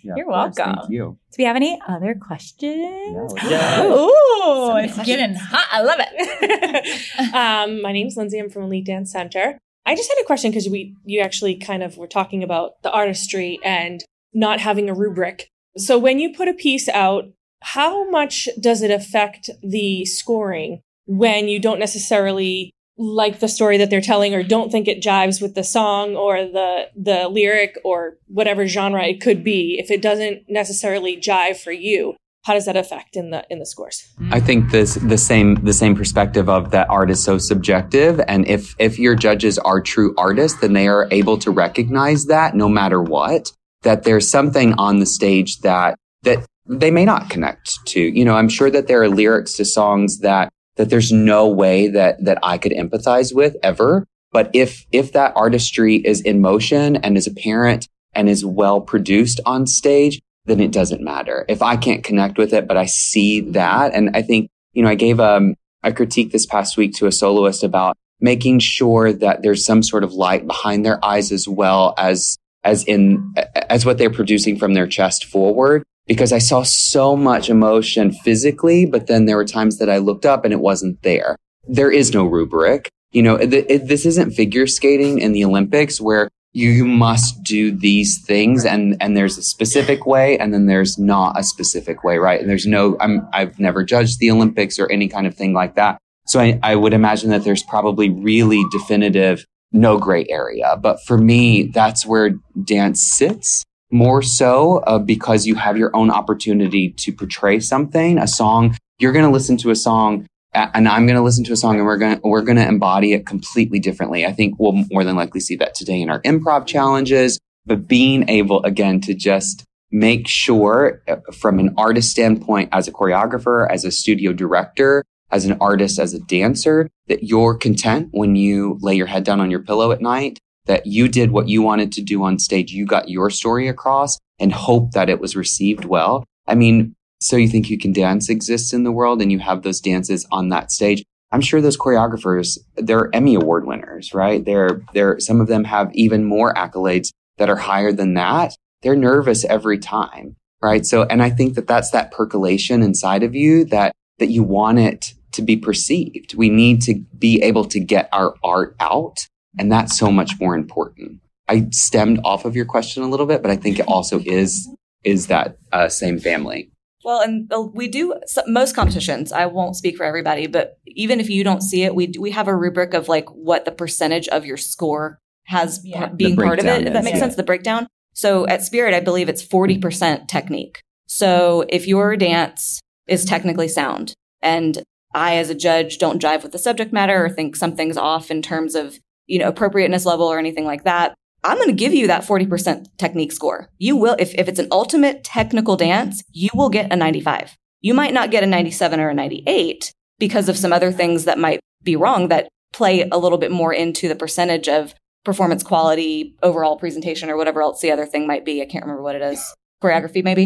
Yeah, You're course, welcome. Thank you. Do we have any other questions? Yeah, yeah. Ooh, so it's questions. Getting hot. I love it. um, my name's Lindsay. I'm from Elite Dance Center. I just had a question because we, you actually kind of were talking about the artistry and not having a rubric. So when you put a piece out, how much does it affect the scoring when you don't necessarily like the story that they're telling or don't think it jives with the song or the the lyric or whatever genre it could be? If it doesn't necessarily jive for you, how does that affect in the in the scores? I think this the same the same perspective of that art is so subjective, and if if your judges are true artists, then they are able to recognize that no matter what, that there's something on the stage that that they may not connect to. You know, I'm sure that there are lyrics to songs that that there's no way that, that I could empathize with ever. But if, if that artistry is in motion and is apparent and is well produced on stage, then it doesn't matter. If I can't connect with it, but I see that. And I think, you know, I gave um, a critique this past week to a soloist about making sure that there's some sort of light behind their eyes as well as, as in, as what they're producing from their chest forward. Because I saw so much emotion physically, but then there were times that I looked up and it wasn't there. There is no rubric. You know, th- it, this isn't figure skating in the Olympics where you, you must do these things and, and there's a specific way and then there's not a specific way, right? And there's no, I'm, I've never judged the Olympics or any kind of thing like that. So I, I would imagine that there's probably really definitive, no gray area. But for me, that's where dance sits. More so uh, because you have your own opportunity to portray something, a song. You're going to listen to a song and I'm going to listen to a song and we're going to, we're going to embody it completely differently. I think we'll more than likely see that today in our improv challenges, but being able again to just make sure from an artist standpoint, as a choreographer, as a studio director, as an artist, as a dancer, that you're content when you lay your head down on your pillow at night, that you did what you wanted to do on stage. You got your story across and hope that it was received well. I mean, So You Think You Can Dance exists in the world and you have those dances on that stage. I'm sure those choreographers, they're Emmy Award winners, right? They're, they're, some of them have even more accolades that are higher than that. They're nervous every time, right? So, and I think that that's that percolation inside of you that, that you want it to be perceived. We need to be able to get our art out. And that's so much more important. I stemmed off of your question a little bit, but I think it also is is that uh, same family. Well, and we do most competitions. I won't speak for everybody, but even if you don't see it, we we have a rubric of like what the percentage of your score has yeah. p- being part of it. Is, if that makes yeah. sense, the breakdown. So at Spirit, I believe it's forty percent technique. So if your dance is technically sound. And I, as a judge, don't jive with the subject matter or think something's off in terms of, you know, appropriateness level or anything like that, I'm going to give you that forty percent technique score. You will, if, if it's an ultimate technical dance, you will get a ninety-five. You might not get a ninety-seven or a ninety-eight because of some other things that might be wrong that play a little bit more into the percentage of performance quality, overall presentation, or whatever else the other thing might be. I can't remember what it is. Choreography, maybe.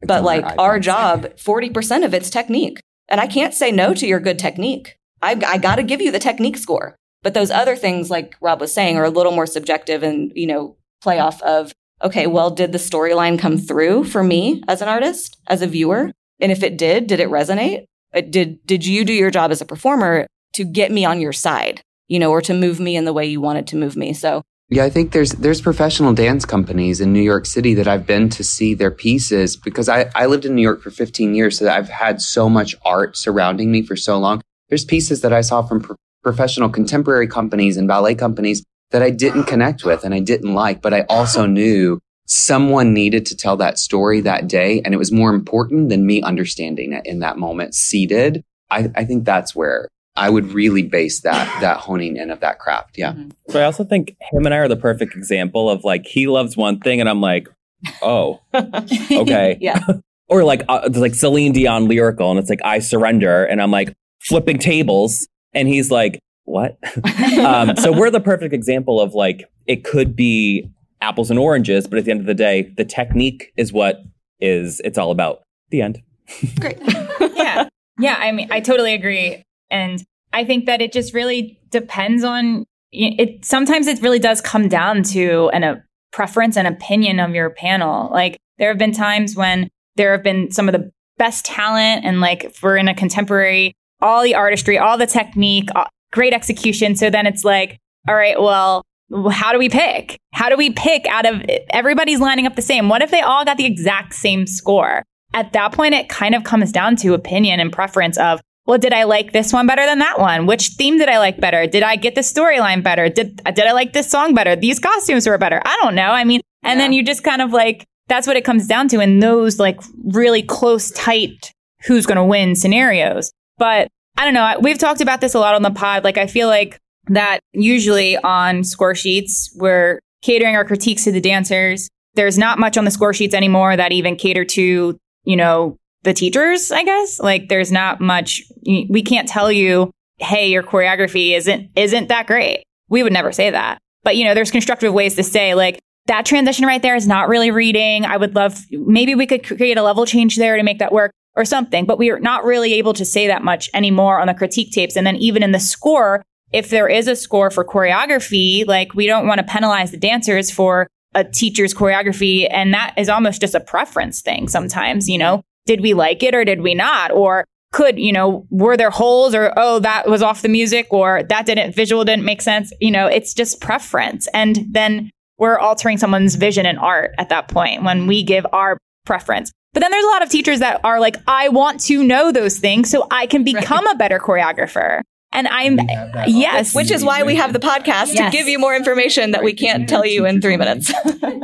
It's but like our job, forty percent of it's technique. And I can't say no to your good technique. I, I got to give you the technique score. But those other things, like Rob was saying, are a little more subjective and, you know, play off of, okay, well, did the storyline come through for me as an artist, as a viewer? And if it did, did it resonate? It did, did you do your job as a performer to get me on your side, you know, or to move me in the way you wanted to move me? So, yeah, I think there's there's professional dance companies in New York City that I've been to see their pieces, because I, I lived in New York for fifteen years, so I've had so much art surrounding me for so long. There's pieces that I saw from pro- professional contemporary companies and ballet companies that I didn't connect with and I didn't like, but I also knew someone needed to tell that story that day, and it was more important than me understanding it in that moment seated. I, I think that's where I would really base that that honing in of that craft. Yeah. So I also think him and I are the perfect example of, like, he loves one thing and I'm like, oh, okay. Yeah. Or like uh, like Celine Dion lyrical, and it's like I Surrender, and I'm like flipping tables. And he's like, what? um, so we're the perfect example of, like, it could be apples and oranges, but at the end of the day, the technique is what is it's all about. The end. Great. Yeah. Yeah. I mean, I totally agree. And I think that it just really depends on it. Sometimes it really does come down to an, a preference and opinion of your panel. Like, there have been times when there have been some of the best talent, and, like, if we're in a contemporary, all the artistry, all the technique, all, great execution. So then it's like, all right, well, how do we pick? How do we pick out of everybody's lining up the same? What if they all got the exact same score? At that point, it kind of comes down to opinion and preference of, well, did I like this one better than that one? Which theme did I like better? Did I get the storyline better? Did, did I like this song better? These costumes were better. I don't know. I mean, and yeah. Then you just kind of, like, that's what it comes down to in those, like, really close, tight, who's going to win scenarios. But I don't know. We've talked about this a lot on the pod. Like, I feel like that usually on score sheets, we're catering our critiques to the dancers. There's not much on the score sheets anymore that even cater to, you know, the teachers, I guess. Like, there's not much. We can't tell you, hey, your choreography isn't isn't that great. We would never say that. But, you know, there's constructive ways to say, like, that transition right there is not really reading. I would love, maybe we could create a level change there to make that work. Or something, but we are not really able to say that much anymore on the critique tapes. And then even in the score, if there is a score for choreography, like, we don't want to penalize the dancers for a teacher's choreography. And that is almost just a preference thing sometimes, you know, did we like it or did we not? Or could, you know, were there holes, or, oh, that was off the music, or that didn't, visual didn't make sense. You know, it's just preference. And then we're altering someone's vision and art at that point when we give our preference. But then there's a lot of teachers that are like, I want to know those things so I can become right. a better choreographer. And I'm, yes. Which is why we have the podcast yes. to give you more information that we can't tell you in three minutes.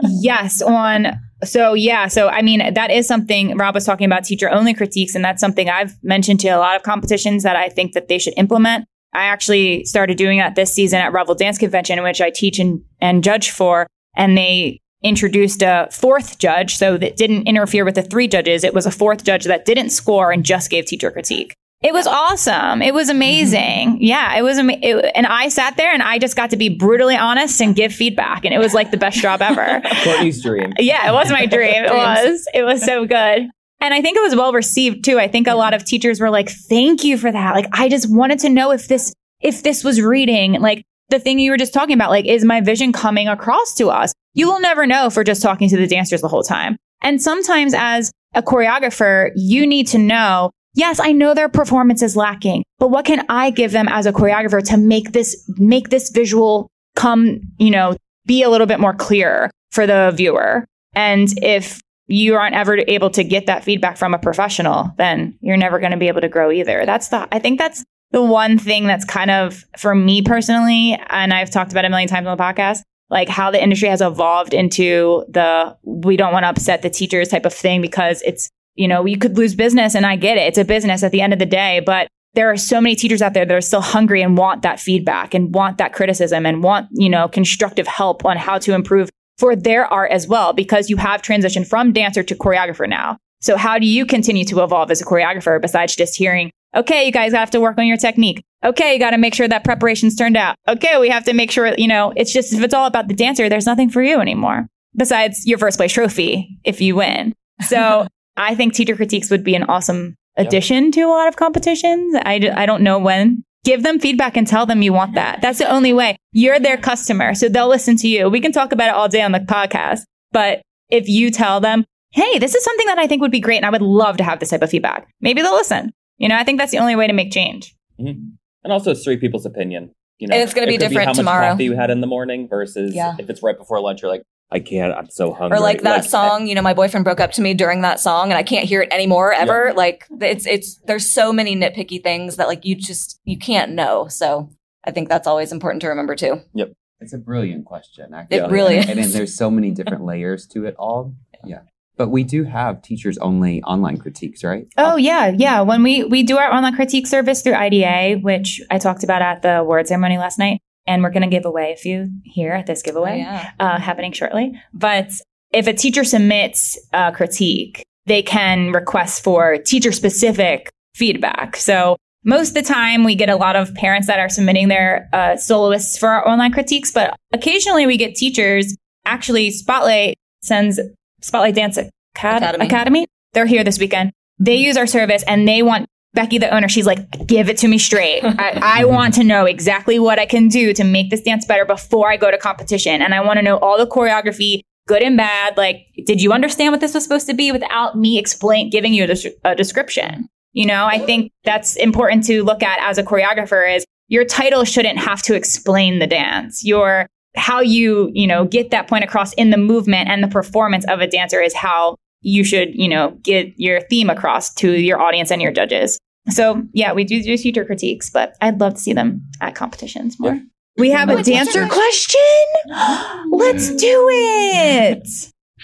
yes. On, so yeah. So, I mean, that is something Rob was talking about, teacher only critiques. And that's something I've mentioned to a lot of competitions that I think that they should implement. I actually started doing that this season at Revel Dance Convention, which I teach and, and judge for. And they introduced a fourth judge, so that didn't interfere with the three judges. It was a fourth judge that didn't score and just gave teacher critique. It was awesome. It was amazing. Mm-hmm. Yeah, it was am- it, and I sat there and I just got to be brutally honest and give feedback, and it was like the best job ever. Courtney's dream. Yeah, it was my dream. It was. It was so good. And I think it was well received too. I think a lot of teachers were like, "Thank you for that." Like, I just wanted to know if this if this was reading, like the thing you were just talking about, like, is my vision coming across to us? You will never know if we're just talking to the dancers the whole time. And sometimes as a choreographer, you need to know, yes, I know their performance is lacking, but what can I give them as a choreographer to make this, make this visual come, you know, be a little bit more clear for the viewer? And if you aren't ever able to get that feedback from a professional, then you're never going to be able to grow either. That's the, I think that's the one thing that's kind of, for me personally, and I've talked about it a million times on the podcast, like how the industry has evolved into the, we don't want to upset the teachers type of thing, because it's You know, you could lose business, and I get it. It's a business at the end of the day, but there are so many teachers out there that are still hungry and want that feedback and want that criticism and want, you know, constructive help on how to improve for their art as well, because you have transitioned from dancer to choreographer now. So how do you continue to evolve as a choreographer besides just hearing, okay, you guys have to work on your technique. Okay, you got to make sure that preparation's turned out. Okay, we have to make sure, you know, it's just, if it's all about the dancer, there's nothing for you anymore besides your first place trophy if you win. So I think teacher critiques would be an awesome addition yep. to a lot of competitions. I, d- I don't know when. Give them feedback and tell them you want that. That's the only way. You're their customer, so they'll listen to you. We can talk about it all day on the podcast, but if you tell them, hey, this is something that I think would be great and I would love to have this type of feedback, maybe they'll listen. You know, I think that's the only way to make change. Mm-hmm. And also, it's three people's opinion. You know, and it's going to be different be tomorrow. How much coffee you had in the morning versus yeah. if it's right before lunch, you're like, I can't, I'm so hungry. Or like that like, song, I, you know, my boyfriend broke up to me during that song and I can't hear it anymore, ever. Yeah. Like it's, it's, there's so many nitpicky things that like you just, you can't know. So I think that's always important to remember too. Yep. It's a brilliant question, actually. It really and, is. And, and there's so many different layers to it all. Yeah. But we do have teachers only online critiques, right? Oh, yeah. Yeah. When we, we do our online critique service through I D A, which I talked about at the award ceremony last night. And we're going to give away a few here at this giveaway oh, yeah. uh, happening shortly. But if a teacher submits a critique, they can request for teacher specific feedback. So most of the time we get a lot of parents that are submitting their uh, soloists for our online critiques. But occasionally we get teachers. Actually, Spotlight sends Spotlight Dance Acad- Academy. Academy. They're here this weekend. They use our service and they want Becky, the owner, she's like, give it to me straight. I, I want to know exactly what I can do to make this dance better before I go to competition. And I want to know all the choreography, good and bad. Like, did you understand what this was supposed to be without me explain, giving you a, des- a description? You know, I think that's important to look at as a choreographer is your title shouldn't have to explain the dance. Your how you, you know, get that point across in the movement and the performance of a dancer is how you should, you know, get your theme across to your audience and your judges. So, yeah, we do do teacher critiques, but I'd love to see them at competitions more. Yeah. We have oh, a dancer question. Let's do it.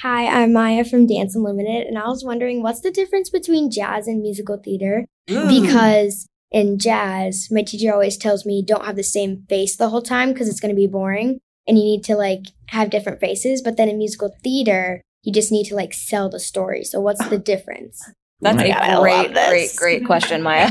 Hi, I'm Maya from Dance Unlimited, and I was wondering, what's the difference between jazz and musical theater? Ooh. Because in jazz, my teacher always tells me, don't have the same face the whole time because it's going to be boring, and you need to, like, have different faces. But then in musical theater, you just need to like sell the story. So what's the difference? That's oh a God, great, great, great question, Maya.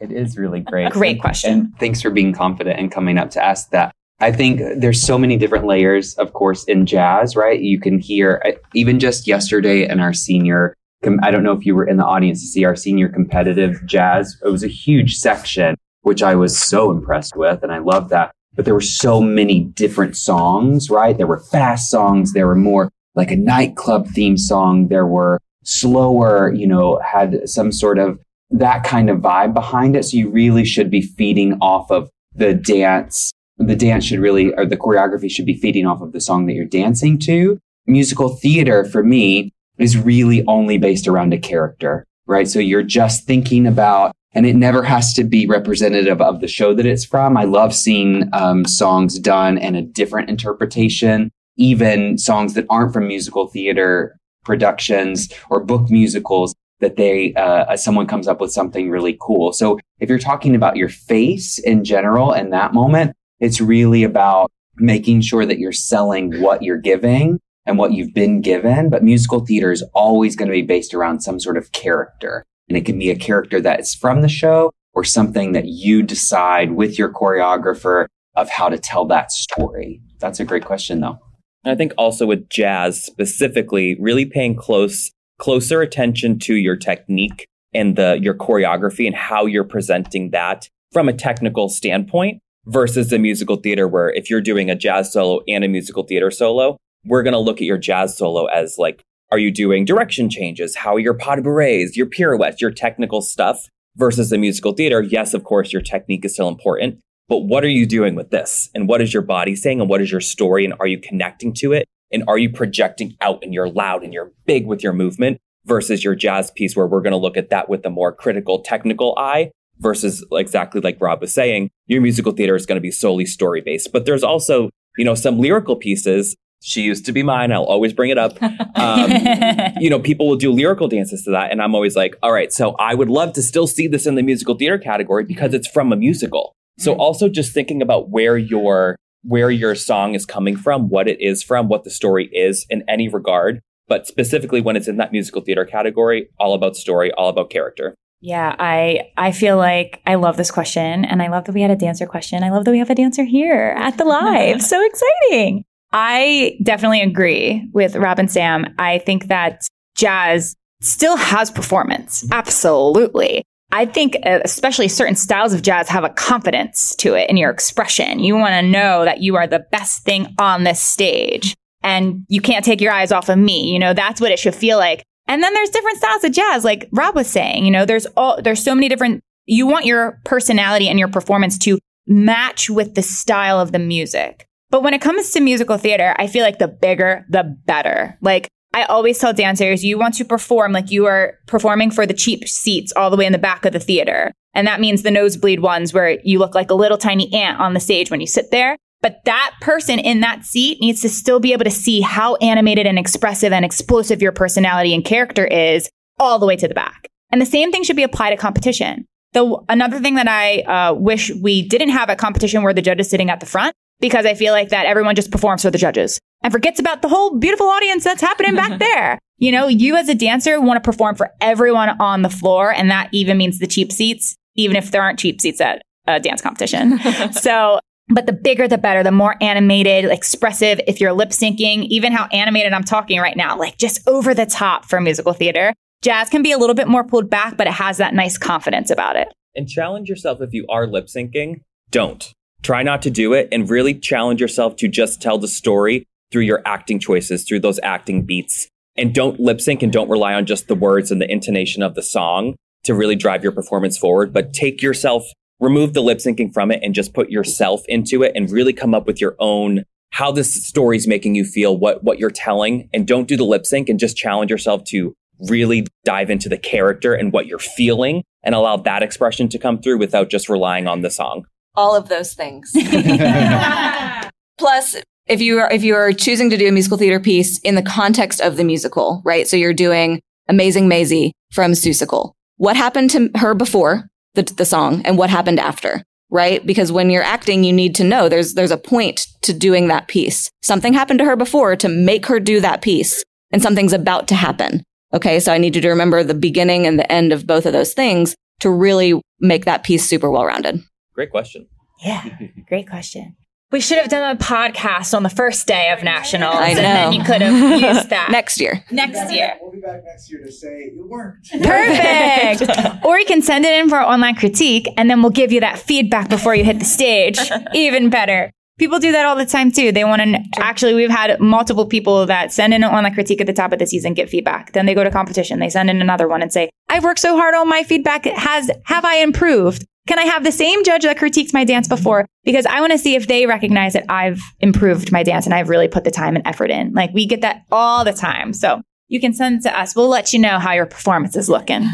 It is really great. Great question. And, and thanks for being confident and coming up to ask that. I think there's so many different layers, of course, in jazz, right? You can hear even just yesterday in our senior, I don't know if you were in the audience to see our senior competitive jazz. It was a huge section, which I was so impressed with. And I love that. But there were so many different songs, right? There were fast songs. There were more like a nightclub theme song. There were slower, you know, had some sort of that kind of vibe behind it. So you really should be feeding off of the dance. The dance should really, or the choreography should be feeding off of the song that you're dancing to. Musical theater for me is really only based around a character, right? So you're just thinking about, and it never has to be representative of the show that it's from. I love seeing um, songs done and a different interpretation. Even songs that aren't from musical theater productions or book musicals, that they uh, someone comes up with something really cool. So if you're talking about your face in general in that moment, it's really about making sure that you're selling what you're giving and what you've been given. But musical theater is always going to be based around some sort of character. And it can be a character that is from the show or something that you decide with your choreographer of how to tell that story. That's a great question, though. And I think also with jazz specifically, really paying close, closer attention to your technique and the your choreography and how you're presenting that from a technical standpoint versus the musical theater, where if you're doing a jazz solo and a musical theater solo, we're going to look at your jazz solo as like, are you doing direction changes? How are your pas de bourrées, your pirouettes, your technical stuff versus the musical theater? Yes, of course, your technique is still important. But what are you doing with this? And what is your body saying? And what is your story? And are you connecting to it? And are you projecting out and you're loud and you're big with your movement versus your jazz piece, where we're going to look at that with a more critical technical eye versus exactly like Rob was saying, your musical theater is going to be solely story based. But there's also, you know, some lyrical pieces She Used to Be Mine. I'll always bring it up. Um, you know, people will do lyrical dances to that. And I'm always like, all right, so I would love to still see this in the musical theater category because it's from a musical. So mm-hmm. also just thinking about where your where your song is coming from, what it is from, what the story is in any regard. But specifically when it's in that musical theater category, all about story, all about character. Yeah, I I feel like I love this question. And I love that we had a dancer question. I love that we have a dancer here at the live. So exciting. I definitely agree with Rob and Sam. I think that jazz still has performance. Absolutely. I think especially certain styles of jazz have a confidence to it in your expression. You want to know that you are the best thing on this stage. And you can't take your eyes off of me. You know, that's what it should feel like. And then there's different styles of jazz, like Rob was saying. You know, there's all there's so many different. You want your personality and your performance to match with the style of the music. But when it comes to musical theater, I feel like the bigger, the better. Like I always tell dancers, you want to perform like you are performing for the cheap seats all the way in the back of the theater. And that means the nosebleed ones where you look like a little tiny ant on the stage when you sit there. But that person in that seat needs to still be able to see how animated and expressive and explosive your personality and character is all the way to the back. And the same thing should be applied to competition. Though another thing that I uh, wish we didn't have at competition were the judges sitting at the front, because I feel like that everyone just performs for the judges and forgets about the whole beautiful audience that's happening back there. You know, you as a dancer want to perform for everyone on the floor. And that even means the cheap seats, even if there aren't cheap seats at a dance competition. So... But the bigger, the better, the more animated, expressive, if you're lip syncing, even how animated I'm talking right now, like just over the top for musical theater. Jazz can be a little bit more pulled back, but it has that nice confidence about it. And challenge yourself if you are lip syncing. Don't. Try not to do it and really challenge yourself to just tell the story through your acting choices, through those acting beats. And don't lip sync and don't rely on just the words and the intonation of the song to really drive your performance forward, but take yourself remove the lip syncing from it and just put yourself into it and really come up with your own, how this story's making you feel, what what you're telling, and don't do the lip sync and just challenge yourself to really dive into the character and what you're feeling and allow that expression to come through without just relying on the song. All of those things. Plus, if you are, if you are choosing to do a musical theater piece in the context of the musical, right? So you're doing Amazing Maisie from Seussical. What happened to her before? The, the song and what happened after, right? Because when you're acting, you need to know there's there's a point to doing that piece. Something happened to her before to make her do that piece, and something's about to happen. Okay, so I need you to remember the beginning and the end of both of those things to really make that piece super well-rounded. Great question. Yeah, great question. We should have done a podcast on the first day of Nationals, I know. And then you could have used that. Next year. Next we'll year. Back, we'll be back next year to say it worked. Perfect. Or you can send it in for our online critique, and then we'll give you that feedback before you hit the stage. Even better. People do that all the time, too. They want to... Actually, we've had multiple people that send in an online critique at the top of the season, get feedback. Then they go to competition. They send in another one and say, I've worked so hard on my feedback. Has Have I improved? Can I have the same judge that critiqued my dance before? Because I want to see if they recognize that I've improved my dance and I've really put the time and effort in. Like, we get that all the time. So you can send it to us. We'll let you know how your performance is looking.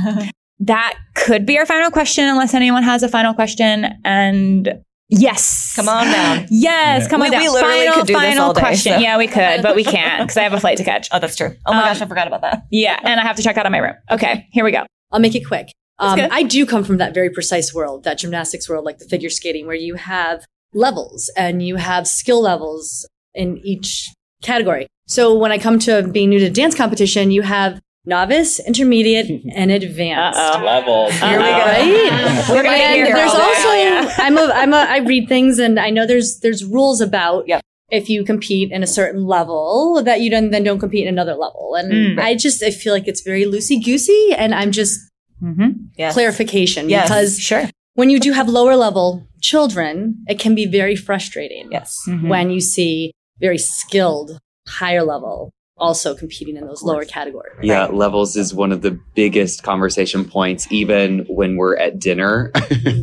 That could be our final question, unless anyone has a final question. And yes. Come on down. Yes, yeah. come we, on down. We literally final, could do final this all day, question. So. Yeah, we could, but we can't because I have a flight to catch. Oh, that's true. Oh, my um, gosh, I forgot about that. Yeah, and I have to check out of my room. Okay, here we go. I'll make it quick. Um, I do come from that very precise world, that gymnastics world, like the figure skating, where you have levels and you have skill levels in each category. So when I come to being new to dance competition, you have novice, intermediate, and advanced. Uh-oh. Levels. Here we go. Right? We're gonna and hear there's all also, yeah. I'm a, I'm a, I read things and I know there's, there's rules about yep. if you compete in a certain level that you don't, then don't compete in another level. And mm. I just, I feel like it's very loosey-goosey and I'm just, Mm-hmm. Yes. clarification yes. because sure. when you do have lower level children, it can be very frustrating yes. mm-hmm. when you see very skilled, higher level also competing in those lower categories. Right? Yeah, levels is one of the biggest conversation points, even when we're at dinner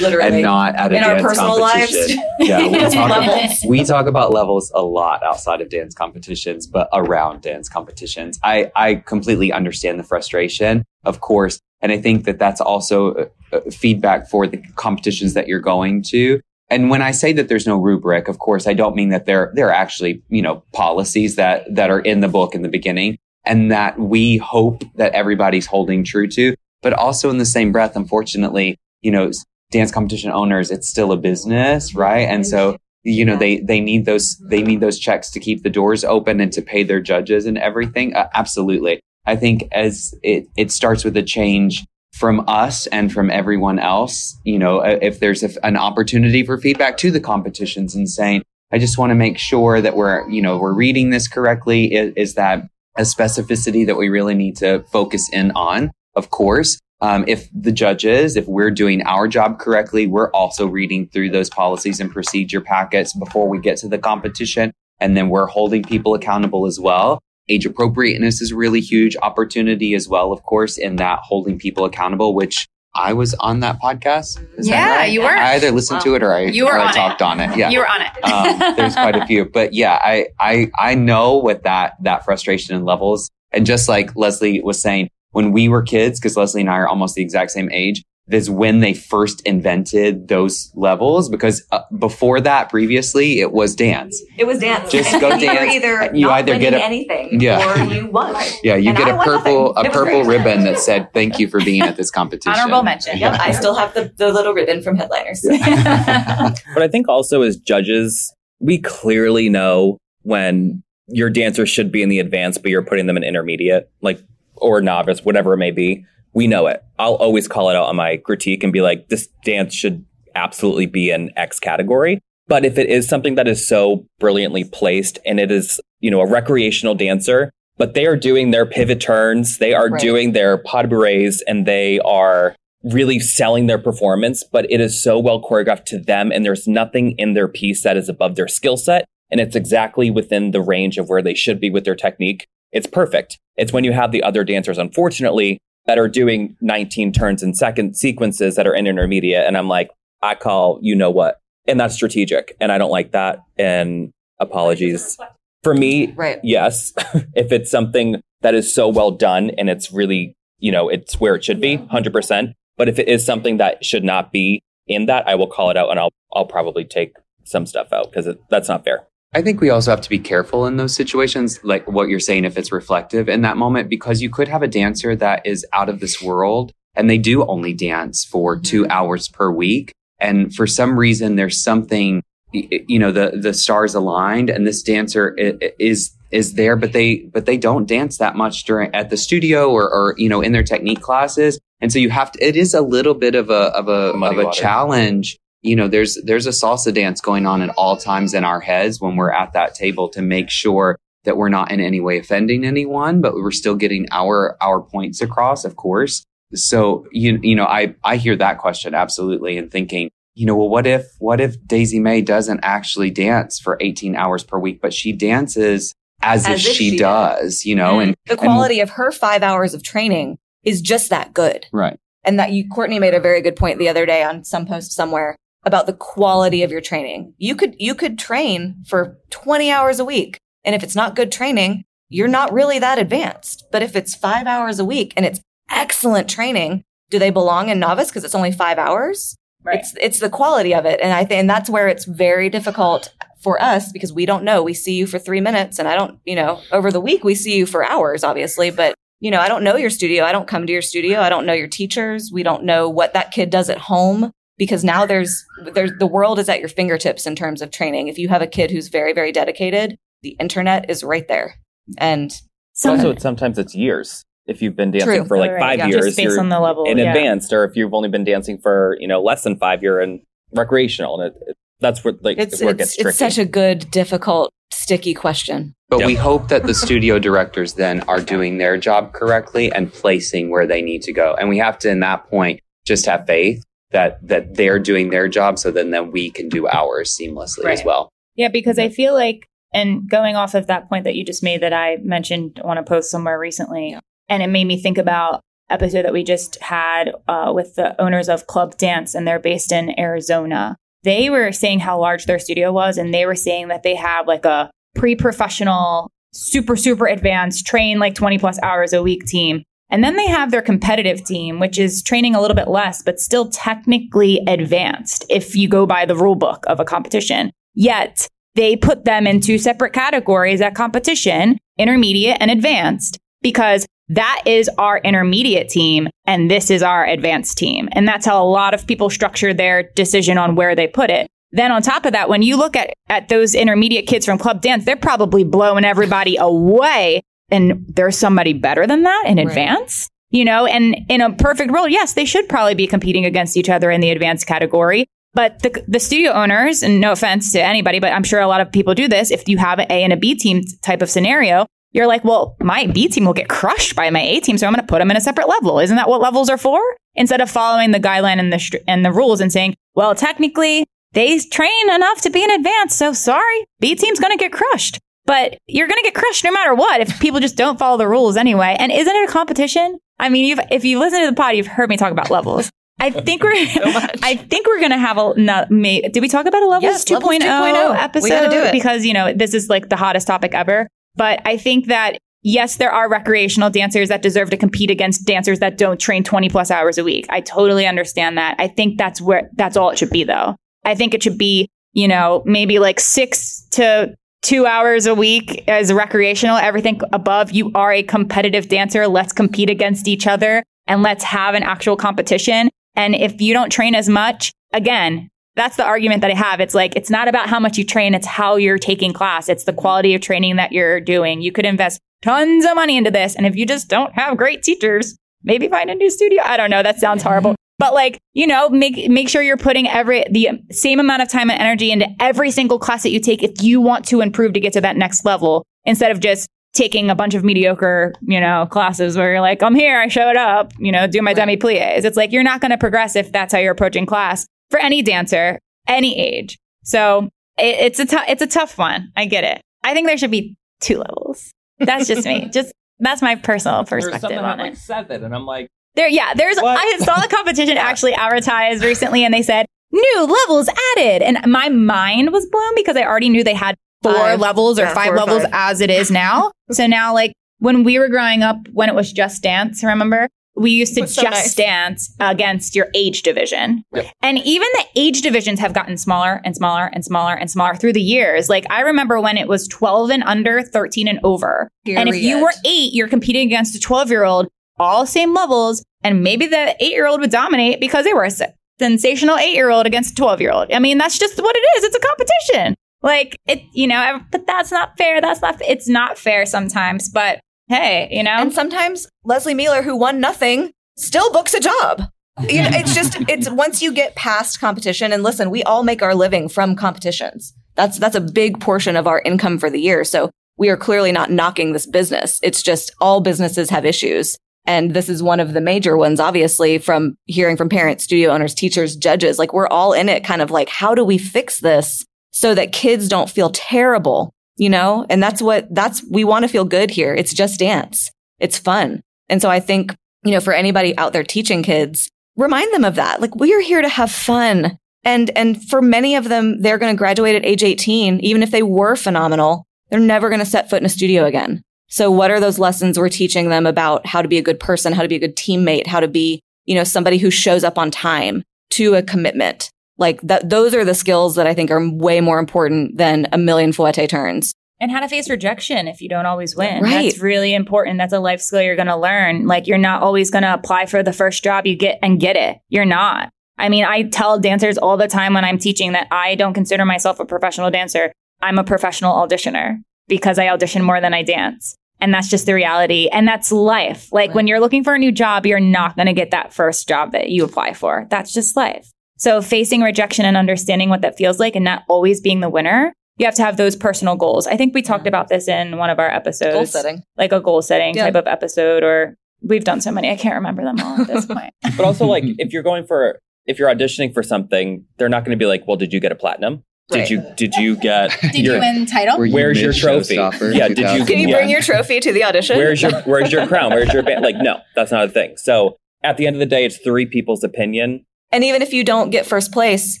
Literally. and not at a in dance competition. Yeah, we, talk about, we talk about levels a lot outside of dance competitions, but around dance competitions. I, I completely understand the frustration, of course. And I think that that's also feedback for the competitions that you're going to. And when I say that there's no rubric, of course, I don't mean that there, there are actually, you know, policies that, that are in the book in the beginning and that we hope that everybody's holding true to. But also in the same breath, unfortunately, you know, dance competition owners, it's still a business, right? And so, you know, they, they need those, they need those checks to keep the doors open and to pay their judges and everything. Uh, absolutely. I think as it, it starts with a change from us and from everyone else, you know, if there's a, an opportunity for feedback to the competitions and saying, I just want to make sure that we're, you know, we're reading this correctly. Is, is that a specificity that we really need to focus in on? Of course, um, if the judges, if we're doing our job correctly, we're also reading through those policies and procedure packets before we get to the competition. And then we're holding people accountable as well. Age appropriateness is a really huge opportunity as well, of course, in that holding people accountable, which I was on that podcast. Is yeah, that right? You were. I either listened to it or I, you were or on I talked it. on it. Yeah, you were on it. um, there's quite a few. But yeah, I, I, I know what that, that frustration and levels. And just like Leslie was saying, when we were kids, because Leslie and I are almost the exact same age, is when they first invented those levels. Because uh, before that, previously, it was dance. It was dance. Just and go you dance. Either you either get a, anything, yeah. or you won. Yeah, you and get I a purple nothing. a purple ribbon that said, "Thank you for being at this competition." Honorable mention. Yep, I still have the, the little ribbon from Headliners. Yeah. But I think also as judges, we clearly know when your dancers should be in the advanced, but you're putting them in intermediate, like. Or novice, whatever it may be, we know it. I'll always call it out on my critique and be like, this dance should absolutely be in X category. But if it is something that is so brilliantly placed and it is, you know, a recreational dancer, but they are doing their pivot turns, they are right. doing their pas de bourrées, and they are really selling their performance, but it is so well choreographed to them and there's nothing in their piece that is above their skill set. And it's exactly within the range of where they should be with their technique. It's perfect. It's when you have the other dancers, unfortunately, that are doing nineteen turns in second sequences that are in intermediate. And I'm like, I call, you know what? And that's strategic. And I don't like that. And apologies for me. Right. Yes. If it's something that is so well done and it's really, you know, it's where it should be one hundred percent. But if it is something that should not be in that, I will call it out and I'll, I'll probably take some stuff out because that's not fair. I think we also have to be careful in those situations, like what you're saying, if it's reflective in that moment, because you could have a dancer that is out of this world and they do only dance for two hours per week. And for some reason, there's something, you know, the, the stars aligned and this dancer is, is there, but they, but they don't dance that much during at the studio or, or, you know, in their technique classes. And so you have to, it is a little bit of a, of a, of a challenge. You know, there's there's a salsa dance going on at all times in our heads when we're at that table to make sure that we're not in any way offending anyone, but we're still getting our our points across, of course. So, you, you know, I, I hear that question absolutely and thinking, you know, well, what if what if Daisy May doesn't actually dance for eighteen hours per week, but she dances as, as if, if she, she does, does, you know, mm-hmm. and the quality and, of her five hours of training is just that good. Right. And that you, Courtney made a very good point the other day on some post somewhere about the quality of your training. You could you could train for twenty hours a week. And if it's not good training, you're not really that advanced. But if it's five hours a week and it's excellent training, do they belong in novice because it's only five hours? Right. It's it's the quality of it. And I think and that's where it's very difficult for us because we don't know. We see you for three minutes and I don't, you know, over the week we see you for hours, obviously, but you know, I don't know your studio. I don't come to your studio. I don't know your teachers. We don't know what that kid does at home. Because now there's, there's the world is at your fingertips in terms of training. If you have a kid who's very, very dedicated, the internet is right there. And so, also, sometimes it's years. If you've been dancing true. for like right. five yeah. years, just based on the level, in yeah. advanced, or if you've only been dancing for you know less than five, you're in recreational, and it, it, that's what like it's, where it's, it gets tricky. It's such a good, difficult, sticky question. But yep. we hope that the studio directors then are doing their job correctly and placing where they need to go. And we have to, in that point, just have faith. That that they're doing their job so then, then we can do ours seamlessly right. as well. Yeah, because I feel like, and going off of that point that you just made that I mentioned on a post somewhere recently, yeah. and it made me think about episode that we just had uh, with the owners of Club Dance, and they're based in Arizona. They were saying how large their studio was, and they were saying that they have like a pre-professional, super, super advanced, train like twenty plus hours a week team. And then they have their competitive team, which is training a little bit less, but still technically advanced if you go by the rule book of a competition. Yet they put them in two separate categories at competition, intermediate and advanced, because that is our intermediate team and this is our advanced team. And that's how a lot of people structure their decision on where they put it. Then on top of that, when you look at, at those intermediate kids from Club Dance, they're probably blowing everybody away. And there's somebody better than that in advance, right. You know, and in a perfect world, yes, they should probably be competing against each other in the advanced category. But the, the studio owners, and no offense to anybody, but I'm sure a lot of people do this. If you have an A and a B team type of scenario, you're like, well, my B team will get crushed by my A team. So I'm going to put them in a separate level. Isn't that what levels are for? Instead of following the guideline and the and the rules and saying, well, technically, they train enough to be in advance. So sorry, B team's going to get crushed. But you're going to get crushed no matter what if people just don't follow the rules anyway. And isn't it a competition? I mean, you've, if you listen to the pod, you've heard me talk about levels. I think we're so I think we're going to have a no, may, did we talk about a levels, yes, two point oh, levels two point oh episode? We gotta do it. Because, you know, this is like the hottest topic ever. But I think that, yes, there are recreational dancers that deserve to compete against dancers that don't train twenty plus hours a week. I totally understand that. I think that's where that's all it should be, though. I think it should be, you know, maybe like six to two hours a week as recreational. Everything above, you are a competitive dancer. Let's compete against each other and let's have an actual competition. And if you don't train as much, again, that's the argument that I have. It's like, it's not about how much you train. It's how you're taking class. It's the quality of training that you're doing. You could invest tons of money into this. And if you just don't have great teachers, maybe find a new studio. I don't know. That sounds horrible. But like, you know, make make sure you're putting every the same amount of time and energy into every single class that you take if you want to improve to get to that next level, instead of just taking a bunch of mediocre, you know, classes where you're like, I'm here, I showed up, you know, do my right. demi plies. It's like, you're not going to progress if that's how you're approaching class for any dancer, any age. So it, it's a t- it's a tough one. I get it. I think there should be two levels. That's just me. Just that's my personal perspective. There's on that, it. Like, said that, and I'm like. There, yeah, there's. What? I saw the competition actually advertised recently, and they said new levels added, and my mind was blown because I already knew they had four five, levels or yeah, five or levels five. As it is now. So now, like when we were growing up, when it was Just Dance, remember we used to so just nice. dance against your age division, yep. And even the age divisions have gotten smaller and smaller and smaller and smaller through the years. Like I remember when it was twelve and under, thirteen and over, period. And if you were eight, you're competing against a twelve-year-old. All same levels, and maybe the eight-year-old would dominate because they were a sensational eight-year-old against a twelve-year-old. I mean, that's just what it is. It's a competition. Like, it, you know, but that's not fair. That's not, it's not fair sometimes, but hey, you know. And sometimes Leslie Mueller, who won nothing, still books a job. You know, it's just, it's once you get past competition, and listen, we all make our living from competitions. That's, that's a big portion of our income for the year. So we are clearly not knocking this business. It's just all businesses have issues. And this is one of the major ones, obviously, from hearing from parents, studio owners, teachers, judges. Like, we're all in it kind of like, how do we fix this so that kids don't feel terrible, you know? And that's what, that's, we want to feel good here. It's just dance. It's fun. And so I think, you know, for anybody out there teaching kids, remind them of that. Like, we are here to have fun. And, and for many of them, they're going to graduate at age eighteen. Even if they were phenomenal, they're never going to set foot in a studio again. So what are those lessons we're teaching them about how to be a good person, how to be a good teammate, how to be, you know, somebody who shows up on time to a commitment? Like that, those are the skills that I think are way more important than a million fouette turns. And how to face rejection if you don't always win. Right. That's really important. That's a life skill you're going to learn. Like, you're not always going to apply for the first job you get and get it. You're not. I mean, I tell dancers all the time when I'm teaching that I don't consider myself a professional dancer. I'm a professional auditioner because I audition more than I dance. And that's just the reality. And that's life. Like, right. When you're looking for a new job, you're not going to get that first job that you apply for. That's just life. So facing rejection and understanding what that feels like and not always being the winner, you have to have those personal goals. I think we talked about this in one of our episodes. Goal setting. Like a goal setting yeah. type of episode, or we've done so many. I can't remember them all at this point. But also, like, if you're going for, if you're auditioning for something, they're not going to be like, well, did you get a platinum? Did right. you did you get did your, you win title? You where's your trophy? Yeah, did you can you yeah. bring your trophy to the audition? Where's your where's your crown? Where's your band? Like, no, that's not a thing. So at the end of the day, it's three people's opinion. And even if you don't get first place,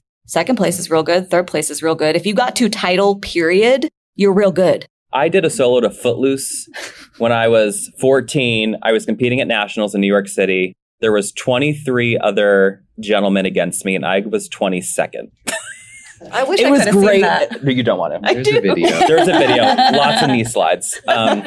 second place is real good. Third place is real good. If you got to title, period, you're real good. I did a solo to Footloose when I was fourteen. I was competing at nationals in New York City. There was twenty-three other gentlemen against me, and I was twenty-second. I wish it I was great. Seen that. No, you don't want to. I There's do. a video. There's a video. Lots of knee slides. Um,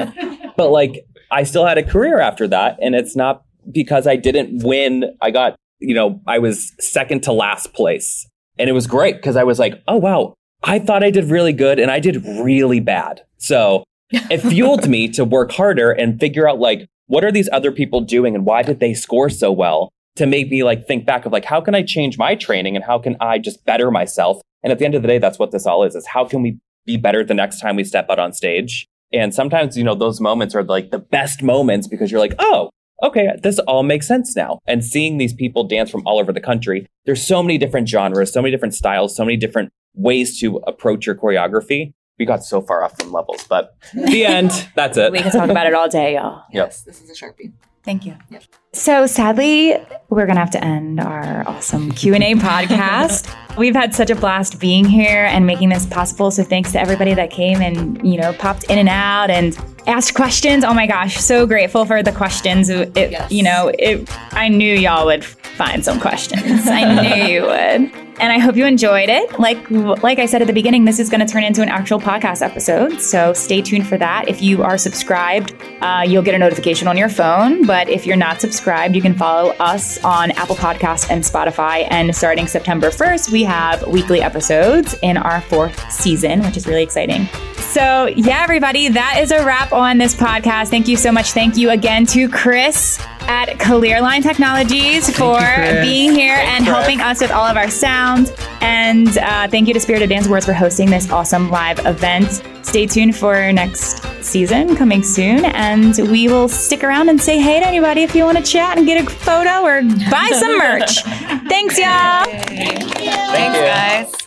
but like, I still had a career after that, and it's not because I didn't win. I got, you know, I was second to last place, and it was great because I was like, oh wow, I thought I did really good, and I did really bad. So it fueled me to work harder and figure out like, what are these other people doing, and why did they score so well? To make me like think back of like, how can I change my training, and how can I just better myself? And at the end of the day, that's what this all is, is how can we be better the next time we step out on stage? And sometimes, you know, those moments are like the best moments because you're like, oh, okay, this all makes sense now. And seeing these people dance from all over the country, there's so many different genres, so many different styles, so many different ways to approach your choreography. We got so far off from levels, but the end, that's it. We can talk about it all day, y'all. Yep. Yes, this is a Sharpie. Thank you. Yep. So sadly, we're going to have to end our awesome Q and A podcast. We've had such a blast being here and making this possible. So thanks to everybody that came and, you know, popped in and out and asked questions. Oh my gosh, so grateful for the questions. It, yes. You know, it, I knew y'all would find some questions. I knew you would. And I hope you enjoyed it. Like like I said at the beginning, this is going to turn into an actual podcast episode. So stay tuned for that. If you are subscribed, uh, you'll get a notification on your phone. But if you're not subscribed, you can follow us on Apple Podcasts and Spotify. And starting September first, we have weekly episodes in our fourth season, which is really exciting. So yeah, everybody, that is a wrap on this podcast. Thank you so much. Thank you again to Chris at Clearline Technologies for you, being here Thanks, and Chris. helping us with all of our sound. And uh, thank you to Spirit of Dance Awards for hosting this awesome live event. Stay tuned for next season coming soon. And we will stick around and say hey to anybody if you want to chat and get a photo or buy some merch. Thanks, y'all. Thank you. Thanks, guys.